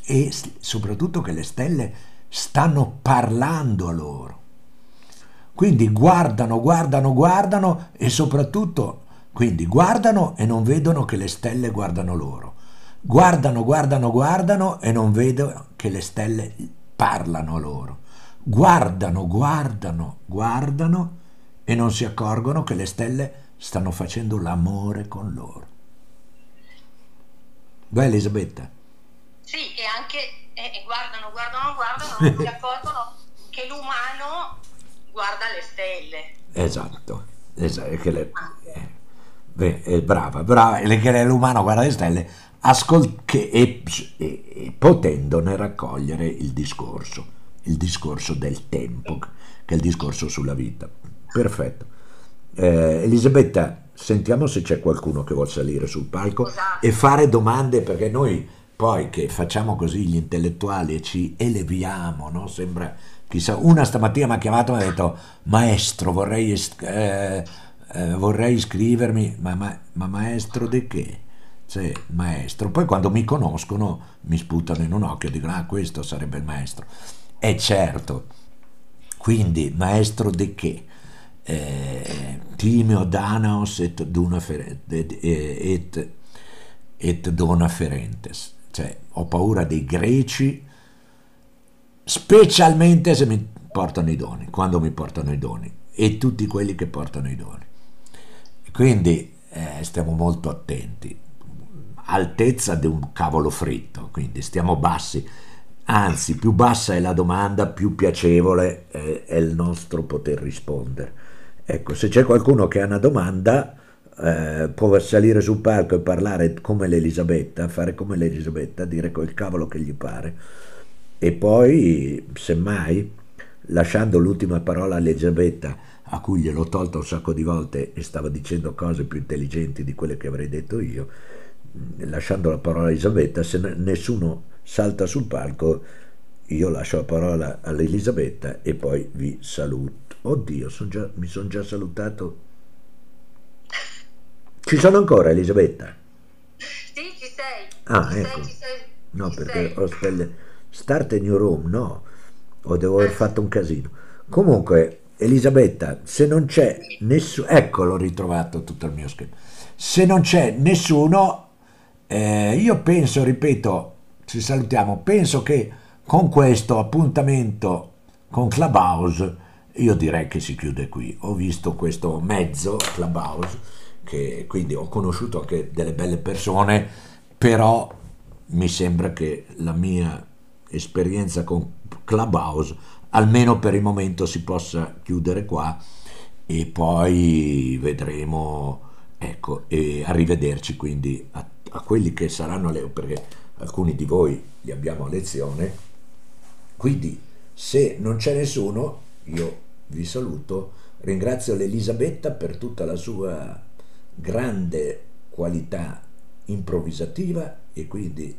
e soprattutto che le stelle stanno parlando a loro. Quindi guardano e soprattutto guardano e non vedono che le stelle guardano loro. Guardano e non vedono che le stelle parlano loro. Guardano e non si accorgono che le stelle stanno facendo l'amore con loro. Vai Elisabetta. Sì, e anche guardano, non si accorgono che l'umano guarda le stelle. Esatto. Brava, l'umano guarda le stelle, e potendone raccogliere il discorso del tempo, che è il discorso sulla vita. Perfetto. Elisabetta, sentiamo se c'è qualcuno che vuol salire sul palco e fare domande, perché noi poi che facciamo così gli intellettuali e ci eleviamo, no? Sembra, chissà, una stamattina mi ha chiamato e mi ha detto: maestro, vorrei iscrivermi, ma maestro di che? Cioè, maestro, poi quando mi conoscono mi sputano in un occhio, dicono: ah, questo sarebbe il maestro. E certo, quindi maestro di che? Timeo Danaos et dona ferentes, cioè ho paura dei greci, specialmente se mi portano i doni, quando mi portano i doni, e tutti quelli che portano i doni. Quindi stiamo molto attenti, altezza di un cavolo fritto, quindi stiamo bassi, anzi più bassa è la domanda, più piacevole è il nostro poter rispondere. Ecco, se c'è qualcuno che ha una domanda può salire sul palco e parlare come l'Elisabetta, fare come l'Elisabetta, dire quel cavolo che gli pare, e poi semmai, lasciando l'ultima parola all'Elisabetta, a cui gliel'ho tolta un sacco di volte e stava dicendo cose più intelligenti di quelle che avrei detto io, lasciando la parola a Elisabetta, se nessuno salta sul palco io lascio la parola all'Elisabetta e poi vi saluto. Oddio, mi sono già salutato. Ci sono ancora, Elisabetta? Sì, ci sei. Ah, ci ecco. Sei, ci sei. No, ci perché sei. Ho sbagliato. Start a new room, no. O devo aver fatto un casino. Comunque, Elisabetta, se non c'è nessuno... Ecco, l'ho ritrovato tutto il mio schema. Se non c'è nessuno, io penso, ripeto, ci salutiamo. Penso che con questo appuntamento con Clubhouse io direi che si chiude qui. Ho visto questo mezzo Clubhouse, che quindi ho conosciuto anche delle belle persone, però mi sembra che la mia esperienza con Clubhouse almeno per il momento si possa chiudere qua, e poi vedremo, ecco, e arrivederci quindi a quelli che saranno le, perché alcuni di voi li abbiamo a lezione, quindi se non c'è nessuno io vi saluto, ringrazio l'Elisabetta per tutta la sua grande qualità improvvisativa, e quindi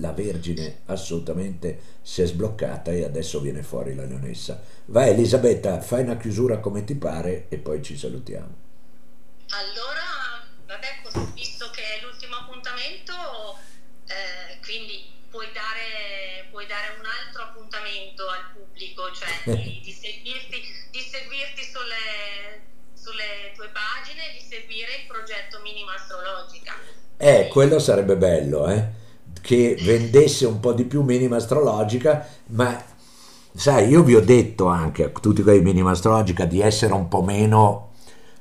la Vergine assolutamente si è sbloccata e adesso viene fuori la leonessa. Vai Elisabetta, fai una chiusura come ti pare e poi ci salutiamo. Allora, vabbè, visto che è l'ultimo appuntamento, quindi puoi dare un altro appuntamento al pubblico, cioè di seguirti sulle tue pagine, di seguire il progetto Minima Astrologica. Quello sarebbe bello, che vendesse un po' di più Minima Astrologica, ma sai, io vi ho detto anche a tutti quelli di Minima Astrologica di essere un po' meno,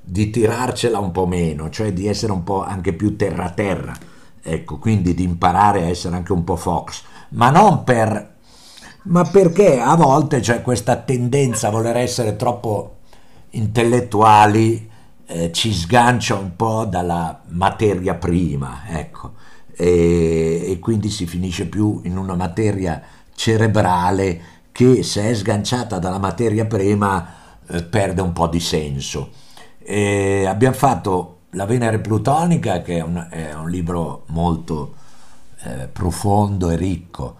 di tirarcela un po' meno, cioè di essere un po' anche più terra-terra, ecco, quindi di imparare a essere anche un po' fox, ma non per, ma perché a volte c'è questa tendenza a voler essere troppo intellettuali, ci sgancia un po' dalla materia prima, ecco, e quindi si finisce più in una materia cerebrale che, se è sganciata dalla materia prima, perde un po' di senso. E abbiamo fatto La Venere Plutonica, che è un libro molto profondo e ricco,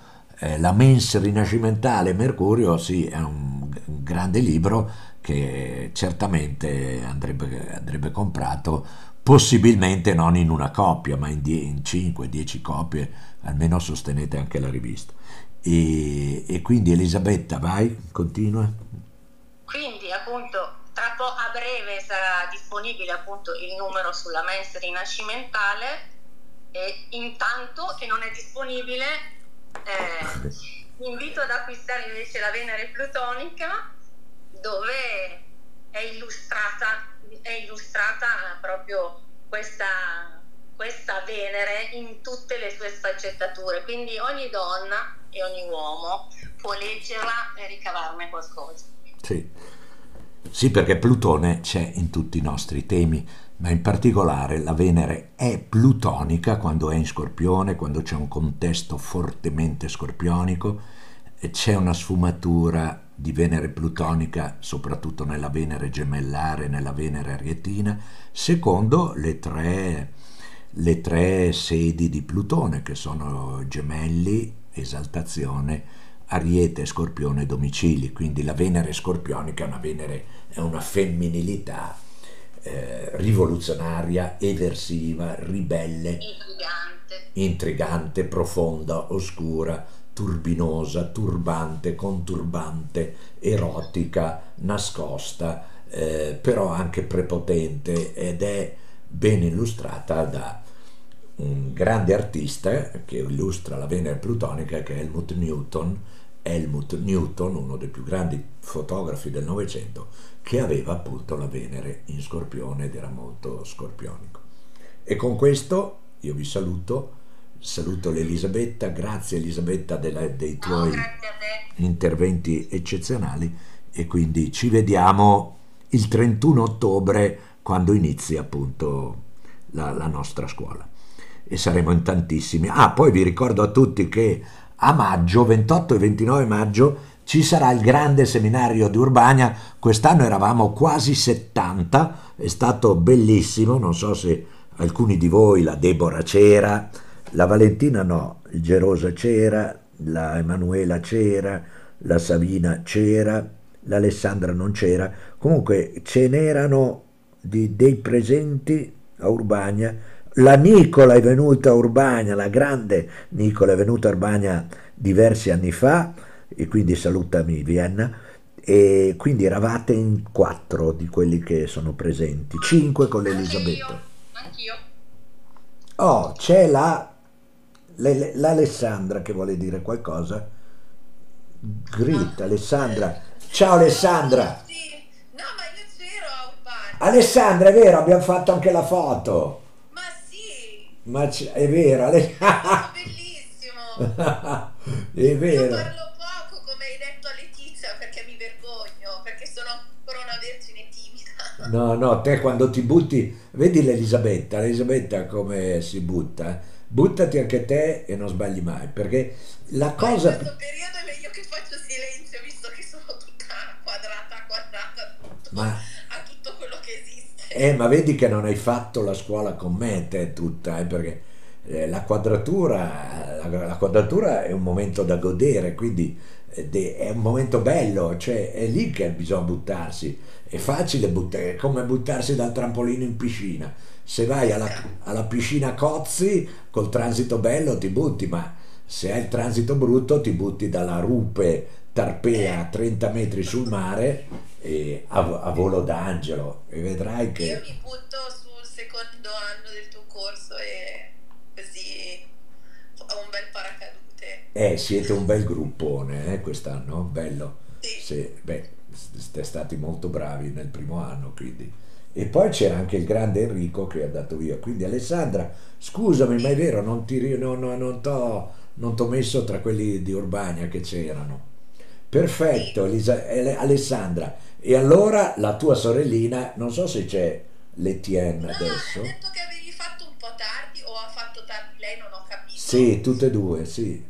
La Mens Rinascimentale Mercurio, sì, è un grande libro che certamente andrebbe comprato, possibilmente non in una copia ma in 5-10 copie, almeno sostenete anche la rivista. E quindi Elisabetta, vai, continua. Quindi appunto a breve sarà disponibile appunto il numero sulla mensa rinascimentale, e intanto che non è disponibile invito ad acquistare invece La Venere Plutonica, dove è illustrata proprio questa Venere in tutte le sue sfaccettature, quindi ogni donna e ogni uomo può leggerla e ricavarne qualcosa. Sì, perché Plutone c'è in tutti i nostri temi, ma in particolare la Venere è plutonica quando è in Scorpione, quando c'è un contesto fortemente scorpionico, c'è una sfumatura di Venere plutonica soprattutto nella Venere gemellare, nella Venere arietina, secondo le tre sedi di Plutone, che sono Gemelli, Esaltazione, Ariete, Scorpione, Domicili. Quindi la Venere scorpionica è una femminilità rivoluzionaria, eversiva, ribelle, intrigante, profonda, oscura, turbinosa, turbante, conturbante, erotica, nascosta, però anche prepotente, ed è ben illustrata da un grande artista che illustra la Venere plutonica, che è Helmut Newton, uno dei più grandi fotografi del Novecento, che aveva appunto la Venere in Scorpione ed era molto scorpionico. E con questo io vi saluto, saluto l'Elisabetta, grazie Elisabetta dei tuoi interventi eccezionali, e quindi ci vediamo il 31 ottobre quando inizia appunto la nostra scuola, e saremo in tantissimi. Poi vi ricordo a tutti che a maggio, 28 e 29 maggio, ci sarà il grande seminario di Urbania. Quest'anno eravamo quasi 70, è stato bellissimo, non so se alcuni di voi, la Debora c'era, la Valentina no, il Gerosa c'era, la Emanuela c'era, la Savina c'era, l'Alessandra non c'era, comunque ce n'erano dei presenti a Urbania. La Nicola è venuta a Urbania, la grande Nicola è venuta a Urbania diversi anni fa, e quindi salutami Vienna, e quindi eravate in 4 di quelli che sono presenti, 5 con l'Elisabetta. Anch'io. Oh, c'è l'Alessandra che vuole dire qualcosa. Grita, Alessandra. Ciao Alessandra. Sì. No, ma io c'ero a Urbania. Alessandra, è vero, abbiamo fatto anche la foto. Ma è vero, bellissimo. È vero. Io parlo poco, come hai detto a Letizia, perché mi vergogno, perché sono ancora una vergine timida. No, te quando ti butti, vedi l'Elisabetta come si butta, buttati anche te e non sbagli mai, perché la cosa... In questo periodo è meglio che faccio silenzio, visto che sono tutta quadrata a tutto quello che esiste. Ma vedi che non hai fatto la scuola con me, te tutta, perché la quadratura è un momento da godere, quindi è un momento bello, cioè è lì che bisogna buttarsi, è facile buttare, è come buttarsi dal trampolino in piscina. Se vai alla piscina Cozzi col transito bello ti butti, ma se hai il transito brutto ti butti dalla rupe Tarpea a 30 metri sul mare, e a volo d'angelo, e vedrai che... Io mi butto sul secondo anno del tuo corso e così ho un bel paracadute. Siete un bel gruppone quest'anno, bello. Sì. Beh, siete stati molto bravi nel primo anno, quindi. E poi c'era anche il grande Enrico che è andato via, quindi Alessandra, scusami, sì, ma è vero, non t'ho messo tra quelli di Urbania che c'erano. Perfetto, Alessandra. E allora la tua sorellina, non so se c'è l'Etienne adesso. Ha detto che avevi fatto un po' tardi, o ha fatto tardi lei, non ho capito. Sì, tutte e due, sì.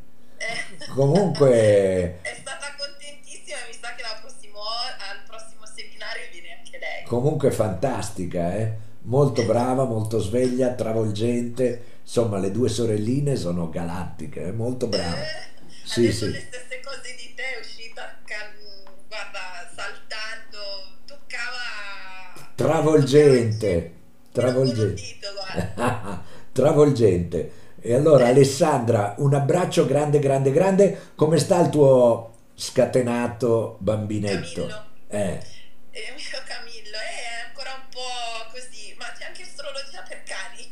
Comunque... È stata contentissima, mi sa che al prossimo seminario viene anche lei. Comunque fantastica, molto brava, molto sveglia, travolgente. Insomma, le due sorelline sono galattiche, molto brave. Sì, ha detto le stesse cose di te, è uscita, guarda, saltando, toccava... Travolgente. Travolgente. E allora Alessandra, un abbraccio grande, grande, grande. Come sta il tuo scatenato bambinetto? Camillo. Il mio Camillo è ancora un po' così, ma c'è anche astrologia per cani.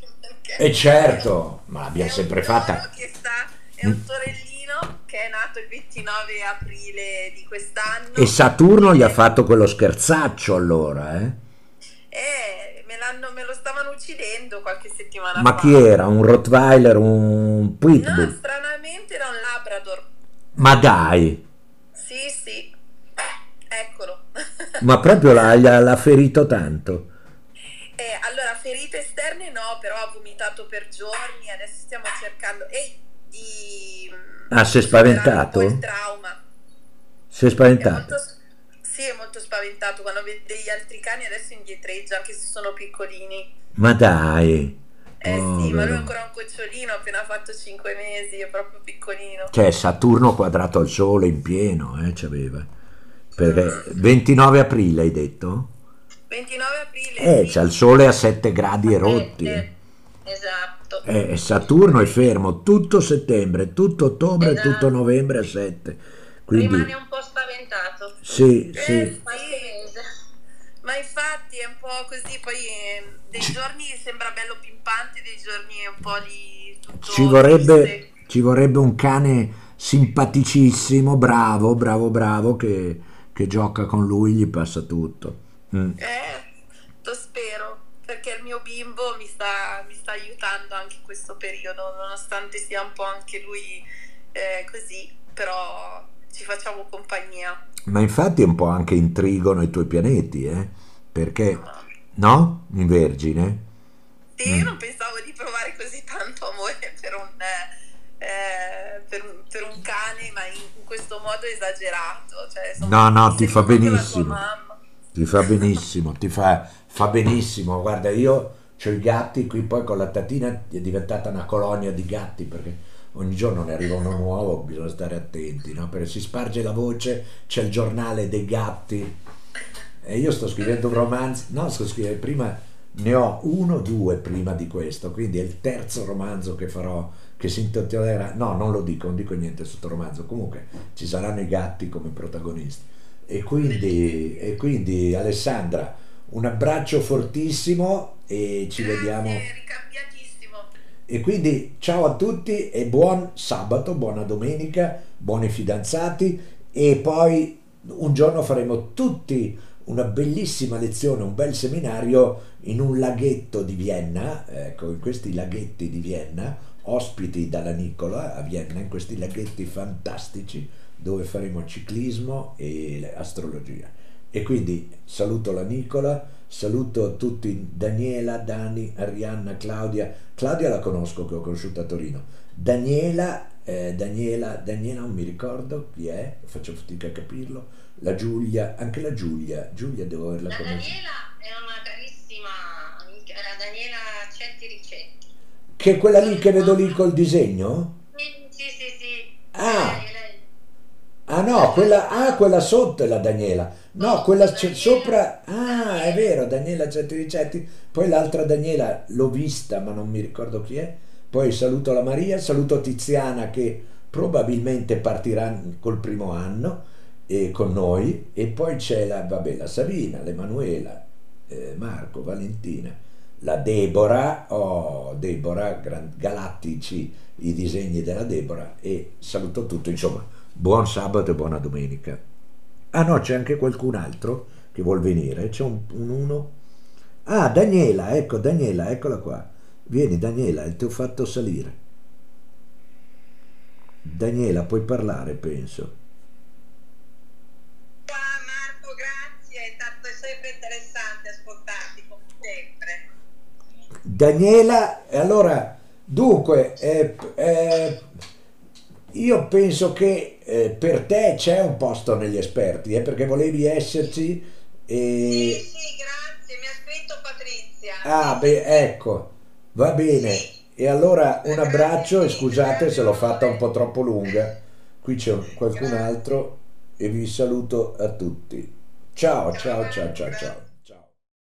E certo, ma l'abbiamo sempre fatta. È un sorellino che è nato il 29 aprile di quest'anno, e Saturno gli ha fatto quello scherzaccio allora, me lo stavano uccidendo qualche settimana fa. Chi era? Un Rottweiler, un Pitbull? No, stranamente era un Labrador. Ma dai! Sì, eccolo. Ma proprio l'ha ferito tanto. Allora ferite esterne no, però ha vomitato per giorni, adesso stiamo cercando di... Ah, si è spaventato? Il trauma. Si è spaventato? Sì, è molto spaventato, quando vede gli altri cani adesso indietreggia, anche se sono piccolini. Ma dai! Sì, ma lui è ancora un cucciolino, appena fatto 5 mesi, è proprio piccolino. Cioè, Saturno quadrato al Sole in pieno, c'aveva. Perché 29 aprile hai detto? 29 aprile. C'ha il Sole a 7 gradi e rotti. Esatto. Saturno è fermo tutto settembre, tutto ottobre, esatto. Tutto novembre a 7. Quindi... Rimane un po' spaventato. Sì, sì. Ma infatti è un po' così, poi dei giorni sembra bello pimpante, dei giorni un po' di tutto. Ci vorrebbe un cane simpaticissimo, bravo, che gioca con lui, gli passa tutto. Lo spero, perché il mio bimbo mi sta aiutando anche in questo periodo, nonostante sia un po' anche lui così, però ci facciamo compagnia. Ma infatti è un po' anche in trigono i tuoi pianeti, perché no? In Vergine? Sì, io non pensavo di provare così tanto amore per un cane, ma in questo modo esagerato, cioè, no, ti fa benissimo. Guarda, io c'ho i gatti qui, poi con la tatina è diventata una colonia di gatti, perché ogni giorno ne arriva uno nuovo, bisogna stare attenti, no? Perché si sparge la voce, c'è il giornale dei gatti e io sto scrivendo un romanzo, prima ne ho due prima di questo, quindi è il terzo romanzo che farò, che si intitolerà, no, non dico niente sotto romanzo, comunque ci saranno i gatti come protagonisti. E quindi Alessandra, un abbraccio fortissimo e ci vediamo. E quindi ciao a tutti e buon sabato, buona domenica, buoni fidanzati, e poi un giorno faremo tutti una bellissima lezione, un bel seminario in un laghetto di Vienna, ecco, in questi laghetti di Vienna, ospiti dalla Nicola a Vienna, in questi laghetti fantastici dove faremo ciclismo e astrologia. E quindi saluto la Nicola, saluto tutti, Daniela, Dani, Arianna, Claudia la conosco, che ho conosciuto a Torino, Daniela non mi ricordo chi è, faccio fatica a capirlo, la Giulia, anche la Giulia devo averla conosciuta. Daniela è una bravissima amica, la Daniela Cetti Ricetti, che è quella lì che vedo lì col disegno? Sì. Quella sotto è la Daniela. No, quella c'è sopra. Ah, è vero, Daniela Cetti Ricetti. Poi l'altra Daniela l'ho vista, ma non mi ricordo chi è. Poi saluto la Maria, saluto Tiziana, che probabilmente partirà col primo anno con noi. E poi c'è la Sabina, l'Emanuela, Marco, Valentina, la Debora. Oh, Debora, galattici i disegni della Debora. E saluto tutto, insomma. Buon sabato e buona domenica. Ah no, c'è anche qualcun altro che vuol venire, c'è uno. Ah, Daniela, ecco Daniela, eccola qua. Vieni Daniela, ti ho fatto salire. Daniela, puoi parlare, penso. Ciao Marco, grazie, è sempre interessante ascoltarti, come sempre. Daniela, allora, dunque, io penso che per te c'è un posto negli esperti, perché volevi esserci. Sì, grazie, mi ha scritto Patrizia. Ah, beh, ecco, va bene. Sì. E allora un abbraccio, e scusate se l'ho fatta un po' troppo lunga. Qui c'è qualcun altro e vi saluto a tutti. Ciao.